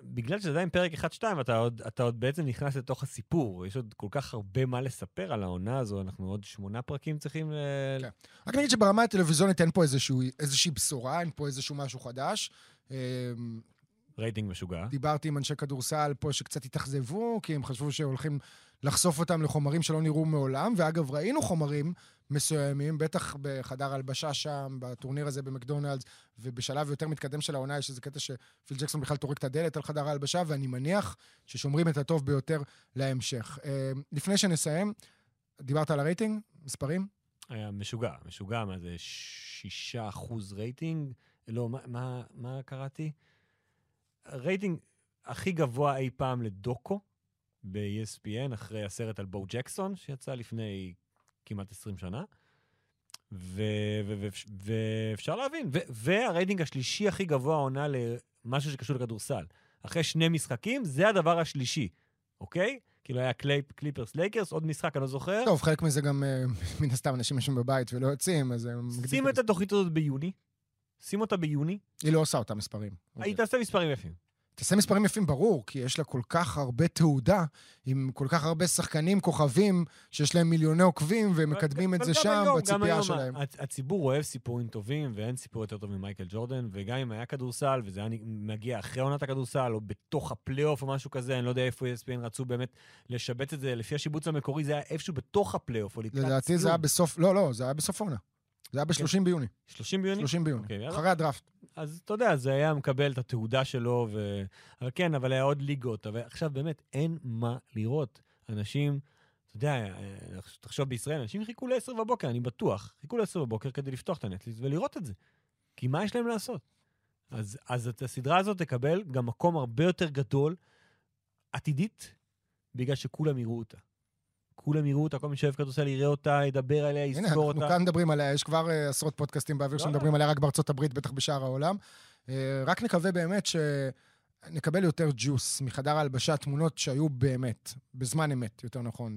בגלל שזה עדיין פרק 1-2, אתה עוד בעצם נכנס לתוך הסיפור, יש עוד כל כך הרבה מה לספר על העונה הזו, אנחנו עוד 8 פרקים צריכים... כן. רק נגיד שברמה הטלוויזונית אין פה איזושהי בשורה, אין פה איזשהו משהו חדש. רייטינג משוגע. דיברתי עם אנשי כדורסל פה שקצת התאכזבו, כי הם חשבו שהולכים לחשוף אותם לחומרים שלא נראו מעולם, ואגב ראינו חומרים מסוימים, בטח בחדר הלבשה שם, בטורניר הזה במקדונלדס, ובשלב יותר מתקדם של העונה, יש איזה קטע שפיל ג'קסון בכלל תורק את הדלת על חדר ההלבשה, ואני מניח ששומרים את הטוב ביותר להמשך. לפני שנסיים, דיברת על הרייטינג, מספרים? היה משוגע, מה זה 6% רייטינג? לא, מה קראתי? הרייטינג הכי גבוה אי פעם לדוקו, ב-ESPN, אחרי הסרט על בו ג'קסון, שיצא לפני כמעט 20 שנה, ואפשר להבין, והרייטינג השלישי הכי גבוה עונה למשהו שקשור לכדורסל. אחרי 2 משחקים, זה הדבר השלישי, אוקיי? כאילו היה קליפרס לייקרס, עוד משחק, אני לא זוכר. טוב, חלק מזה גם, מן הסתם, אנשים יושבים בבית ולא יוצאים, אז... שים את התוכנית הזאת ביוני, שים אותה ביוני. היא לא עושה אותה מספרים. היא תעשה מספרים יפים. תעשה מספרים יפים ברור, כי יש לה כל כך הרבה תעודה, עם כל כך הרבה שחקנים, כוכבים, שיש להם מיליוני עוקבים, ומקדמים את זה שם בציפייה שלהם. הציבור אוהב סיפורים טובים, ואין סיפור יותר טוב ממייקל ג'ורדן, וגם אם היה כדורסל, וזה מגיע אחרי עונת הכדורסל, או בתוך הפלייאוף או משהו כזה, אני לא יודע איפה ESPN רצו באמת לשבץ את זה, לפי השיבוץ המקורי, זה היה איפשהו בתוך הפלייאוף, או לקראת סיום. לדעתי זה היה בסוף, לא, זה היה בסוף עונה. זה היה ב-30 ביוני. 30 ביוני? 30 ביוני, אחרי הדראפט. אז אתה יודע, זה היה מקבל את התעודה שלו, אבל כן, אבל היה עוד ליגות. עכשיו באמת אין מה לראות. אנשים, אתה יודע, תחשוב בישראל, אנשים חיכו ל-10 בבוקר, אני בטוח, חיכו ל-10 בבוקר כדי לפתוח את הנטפליקס ולראות את זה. כי מה יש להם לעשות? אז הסדרה הזאת תקבל גם מקום הרבה יותר גדול, עתידית, בגלל שכולם יראו אותה. כולם יראו אותה, כל מי שאוהב כדורסל יראה אותה, ידבר עליה, יספור אותה. הנה, אנחנו כאן מדברים עליה, יש כבר עשרות פודקאסטים באוויר שמדברים עליה רק בארצות הברית, בטח בשאר העולם. רק נקווה באמת נקבל יותר ג'וס מחדר ההלבשה, תמונות שהיו באמת, בזמן אמת, יותר נכון,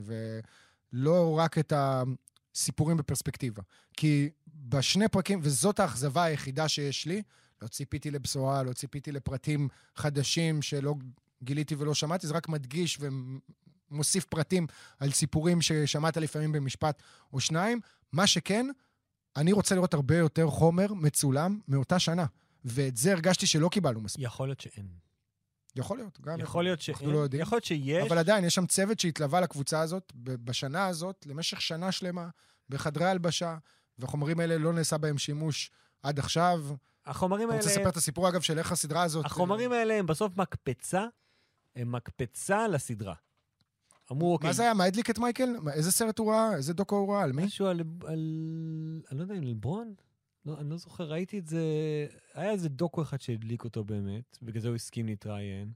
ולא רק את הסיפורים בפרספקטיבה. כי בשני פרקים, וזאת האכזבה היחידה שיש לי, לא ציפיתי לבשורה, לא ציפיתי לפרטים חדשים שלא גיליתי ולא שמעתי, זה רק מדגיש ומוסיף פרטים על סיפורים ששמעת לפעמים במשפט או שניים. מה שכן, אני רוצה לראות הרבה יותר חומר מצולם מאותה שנה. ואת זה הרגשתי שלא קיבלנו מספיק. יכול להיות שאין. יכול להיות, גם. יכול להיות שאין. לא יודעים. יכול להיות שיש. אבל עדיין, יש שם צוות שהתלווה לקבוצה הזאת, בשנה הזאת, למשך שנה שלמה, בחדרי הלבשה, והחומרים האלה לא נעשה בהם שימוש עד עכשיו. החומרים האלה... אתה רוצה לספר את הסיפור, אגב, של איך הסדרה הזאת... החומרים האלה הם בסוף מקפצה, הם מקפצה לסדרה. אמרו, אוקיי. מה זה היה? מה הדליק את מייקל? איזה סרט הוא ראה? איזה דוקו הוא ראה? על מי? משהו על... אני לא יודע, על לברון? לא, אני לא זוכר, ראיתי את זה... היה איזה דוקו אחד שהדליק אותו באמת, בגלל זה הוא הסכים להתראיין.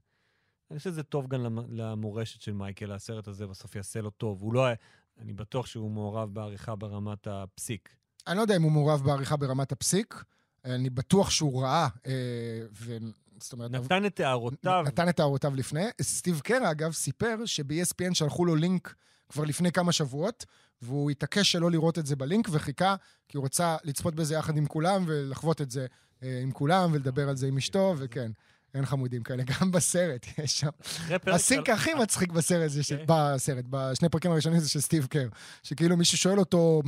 אני חושב שזה טוב גם למורשת של מייקל, הסרט הזה בסוף יעשה לו טוב. הוא לא... אני בטוח שהוא מעורב בעריכה ברמת הפסיק. אני לא יודע אם הוא מעורב בעריכה ברמת הפסיק, אני בטוח שהוא ראה, זאת אומרת... נתן את הערותיו. נתן את הערותיו לפני. סטיב קר, אגב, סיפר שב-ESPN שלחו לו לינק כבר לפני כמה שבועות, והוא התעקש שלא לראות את זה בלינק, וחיכה, כי הוא רצה לצפות בזה יחד עם כולם, ולחוות את זה עם כולם, ולדבר על זה עם אשתו, וכן, אין חמודים כאלה, גם בסרט יש שם. הסינק הכי מצחיק בסרט, בשני פרקים הראשונים זה של סטיב קר, שכאילו מישהו שואל אותו,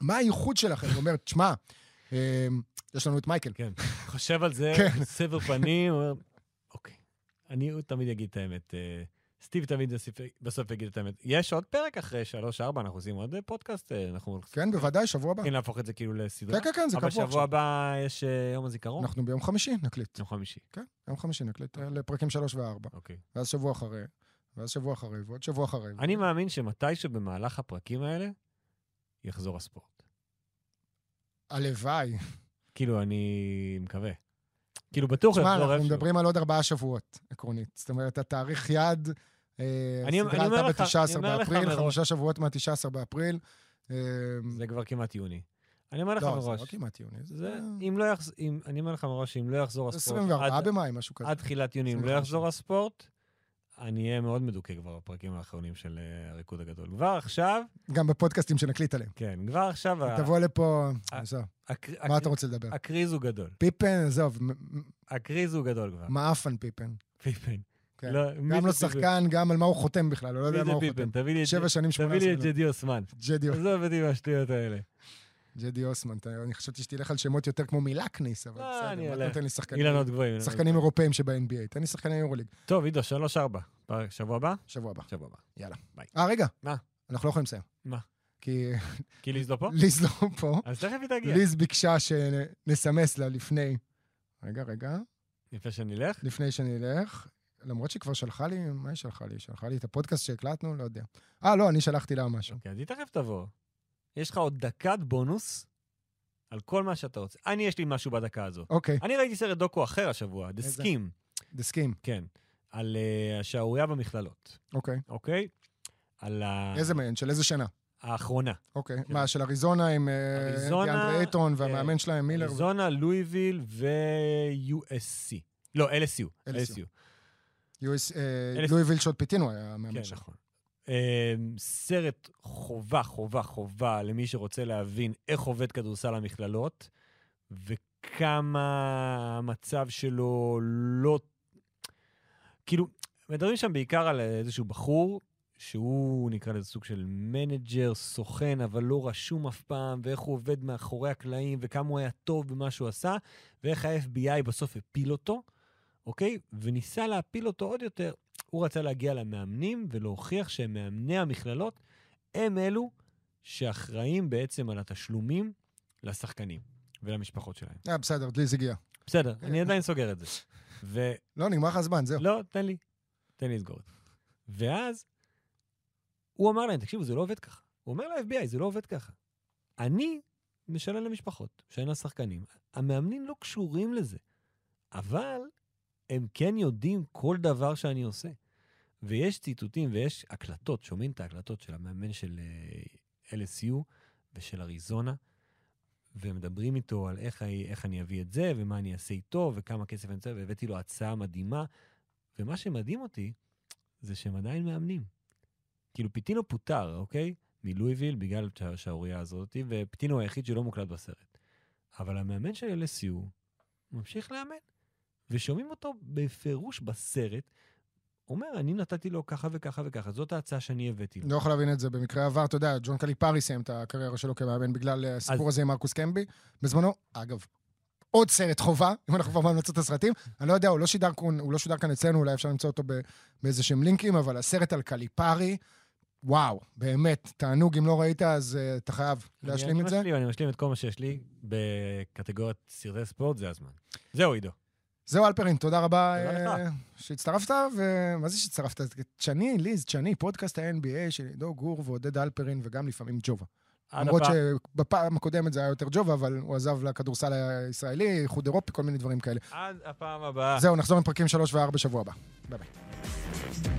מה הייחוד שלכם? הוא אומר, תשמע, יש לנו את מייקל. כן, חושב על זה, סבר פנים, אומר, אוקיי, אני תמיד אגיד את האמת, סטיב תמיד בסוף יגיד את האמת. יש עוד פרק אחרי 3-4, אנחנו עושים עוד פודקאסט. כן, בוודאי, שבוע הבא. כן, להפוך את זה כאילו לסדרה. כן, כן, זה קבוע. אבל שבוע הבא יש יום הזיכרון. אנחנו ביום חמישי נקליט. יום חמישי. כן, יום חמישי נקליט לפרקים 3 ו-4. אוקיי. ואז שבוע אחרי, ואז שבוע אחרי, ועוד שבוע אחרי. אני מאמין שמתישהו במהלך הפרקים האלה יחזור הספורט. הלוואי. כאילו, אני מקווה. כאילו בטוח... תשמע, אנחנו מדברים על עוד 4 שבועות, עקרונית. זאת אומרת, התאריך יד, סדרה עלתה ב-19 באפריל, 5 שבועות מה-19 באפריל. זה כבר כמעט יוני. אני אומר לך מראש. לא, זה לא כמעט יוני. אני אומר לך מראש, אם לא יחזור הספורט... 24 במאי, משהו כזה. עד תחילת יוני, אם לא יחזור הספורט, אני אהיה מאוד מדוקה כבר בפרקים האחרונים של הריקוד הגדול. כבר עכשיו... גם בפודקאסטים שנקליט עליהם. כן, כבר עכשיו... תבוא לפה... מה אתה רוצה לדבר? הקריז הוא גדול. פיפן, זוב. הקריז הוא גדול כבר. מאפן פיפן. פיפן. גם לא שחקן, גם על מה הוא חותם בכלל. לא יודע מה הוא חותם. 7 שנים, 18. תביא לי את ג'די אוסמן. ג'די אוסמן. עזוב אותי מהשטויות האלה. ג'די אוסמן, אני חשבתי שתלך על שמות יותר כמו מילאקניס, אבל בסדר, תן לי שחקנים אירופאים שב-NBA, תן לי שחקנים אירוליג. טוב, עידו, 3-4, שבוע הבא? שבוע הבא. שבוע הבא. יאללה, ביי. רגע. מה? אנחנו לא יכולים לסיים. מה? כי ליז לא פה? ליז לא פה. אז תכף היא תגיע. ליז ביקשה שנסמס לה לפני... רגע. לפני שנלך? לפני שנלך. למרות שהיא כבר שלחה לי, מה היא שלחה לי? שלחה לי את הפודקאסט שהקלטנו, לא יודע. לא, אני שלחתי לה משהו. אוקיי, אז היא תכף תבוא. יש לך עוד דקת בונוס על כל מה שאתה רוצה. יש לי משהו בדקה הזו. אוקיי. אני ראיתי סרט דוקו אחר השבוע, דסקים. דסקים. כן. על השעוריה במכללות. אוקיי. על ה... איזה מעין? של איזה שנה? האחרונה. אוקיי. מה, של אריזונה עם דיאנדרי אייטון והמאמן שלהם מילר? אריזונה, לואיוויל ו-USC. לא, LSU. לואיוויל שעוד פיתינו היה המאמן שלהם. נכון. סרט חובה למי שרוצה להבין איך עובד כדורסל המכללות, וכמה המצב שלו לא... כאילו, מדברים שם בעיקר על איזשהו בחור, שהוא נקרא לזה סוג של מנג'ר, סוכן, אבל לא רשום אף פעם, ואיך הוא עובד מאחורי הקלעים, וכמה הוא היה טוב במה שהוא עשה, ואיך ה-FBI בסוף הפיל אותו, אוקיי? וניסה להפיל אותו עוד יותר. הוא רצה להגיע למאמנים ולהוכיח שהם מאמני המכללות, הם אלו שאחראים בעצם על התשלומים לשחקנים ולמשפחות שלהם. בסדר, דליז הגיע. בסדר, אני עדיין סוגר את זה. לא, נגמר לך הזמן, זהו. לא, תן לי לסגור את זה. ואז הוא אמר להם, תקשיבו, זה לא עובד ככה. הוא אומר ל-FBI, זה לא עובד ככה. אני משלם למשפחות, משלם לשחקנים. המאמנים לא קשורים לזה, אבל... הם כן יודעים כל דבר שאני עושה. ויש ציטוטים ויש הקלטות, שומעים את ההקלטות של המאמן של LSU ושל אריזונה, ומדברים איתו על איך אני אביא את זה, ומה אני אעשה איתו, וכמה כסף אני אעשה, והבאתי לו הצעה מדהימה, ומה שמדהים אותי, זה שהם עדיין מאמנים. כאילו פיטינו פוטר, אוקיי? מלואיוויל, בגלל שהאוריה הזאת, ופיטינו היחיד שלא מוקלט בסרט. אבל המאמן של LSU, ממשיך לאמן. ושומעים אותו בפירוש בסרט, אומר, אני נתתי לו ככה וככה וככה, זאת ההצעה שאני הבאתי לו. לא יכול להבין את זה, במקרה עבר, אתה יודע, ג'ון קליפארי סיים את הקריירה שלו כמאמן, בגלל הסיפור הזה עם מרקוס קמבי, בזמנו, אגב, עוד סרט חובה, אם אנחנו כבר ממלצות הסרטים, אני לא יודע, הוא לא שודר כאן אצלנו, אולי אפשר למצוא אותו באיזה שהם לינקים, אבל הסרט על קליפארי, וואו, באמת, תענוג, אם לא ראית, אז אתה חייב להשלים את זה. אני משלים את כל מה שיש לי בקטגוריית סרטי ספורט, זה הזמן. זהו, עידו. זהו, אלפרין, תודה רבה שהצטרפת, ומה זה שהצטרפת? צ'ני, ליז, צ'ני, פודקאסט ה-NBA של עידו גור ועודד אלפרין, וגם לפעמים ג'ובה. למרות שבפעם הקודמת זה היה יותר ג'ובה, אבל הוא עזב לכדורסל הישראלי, איחוד אירופי, כל מיני דברים כאלה. עד הפעם הבאה. זהו, נחזור עם פרקים 3 ו-4 שבוע הבא. ביי ביי.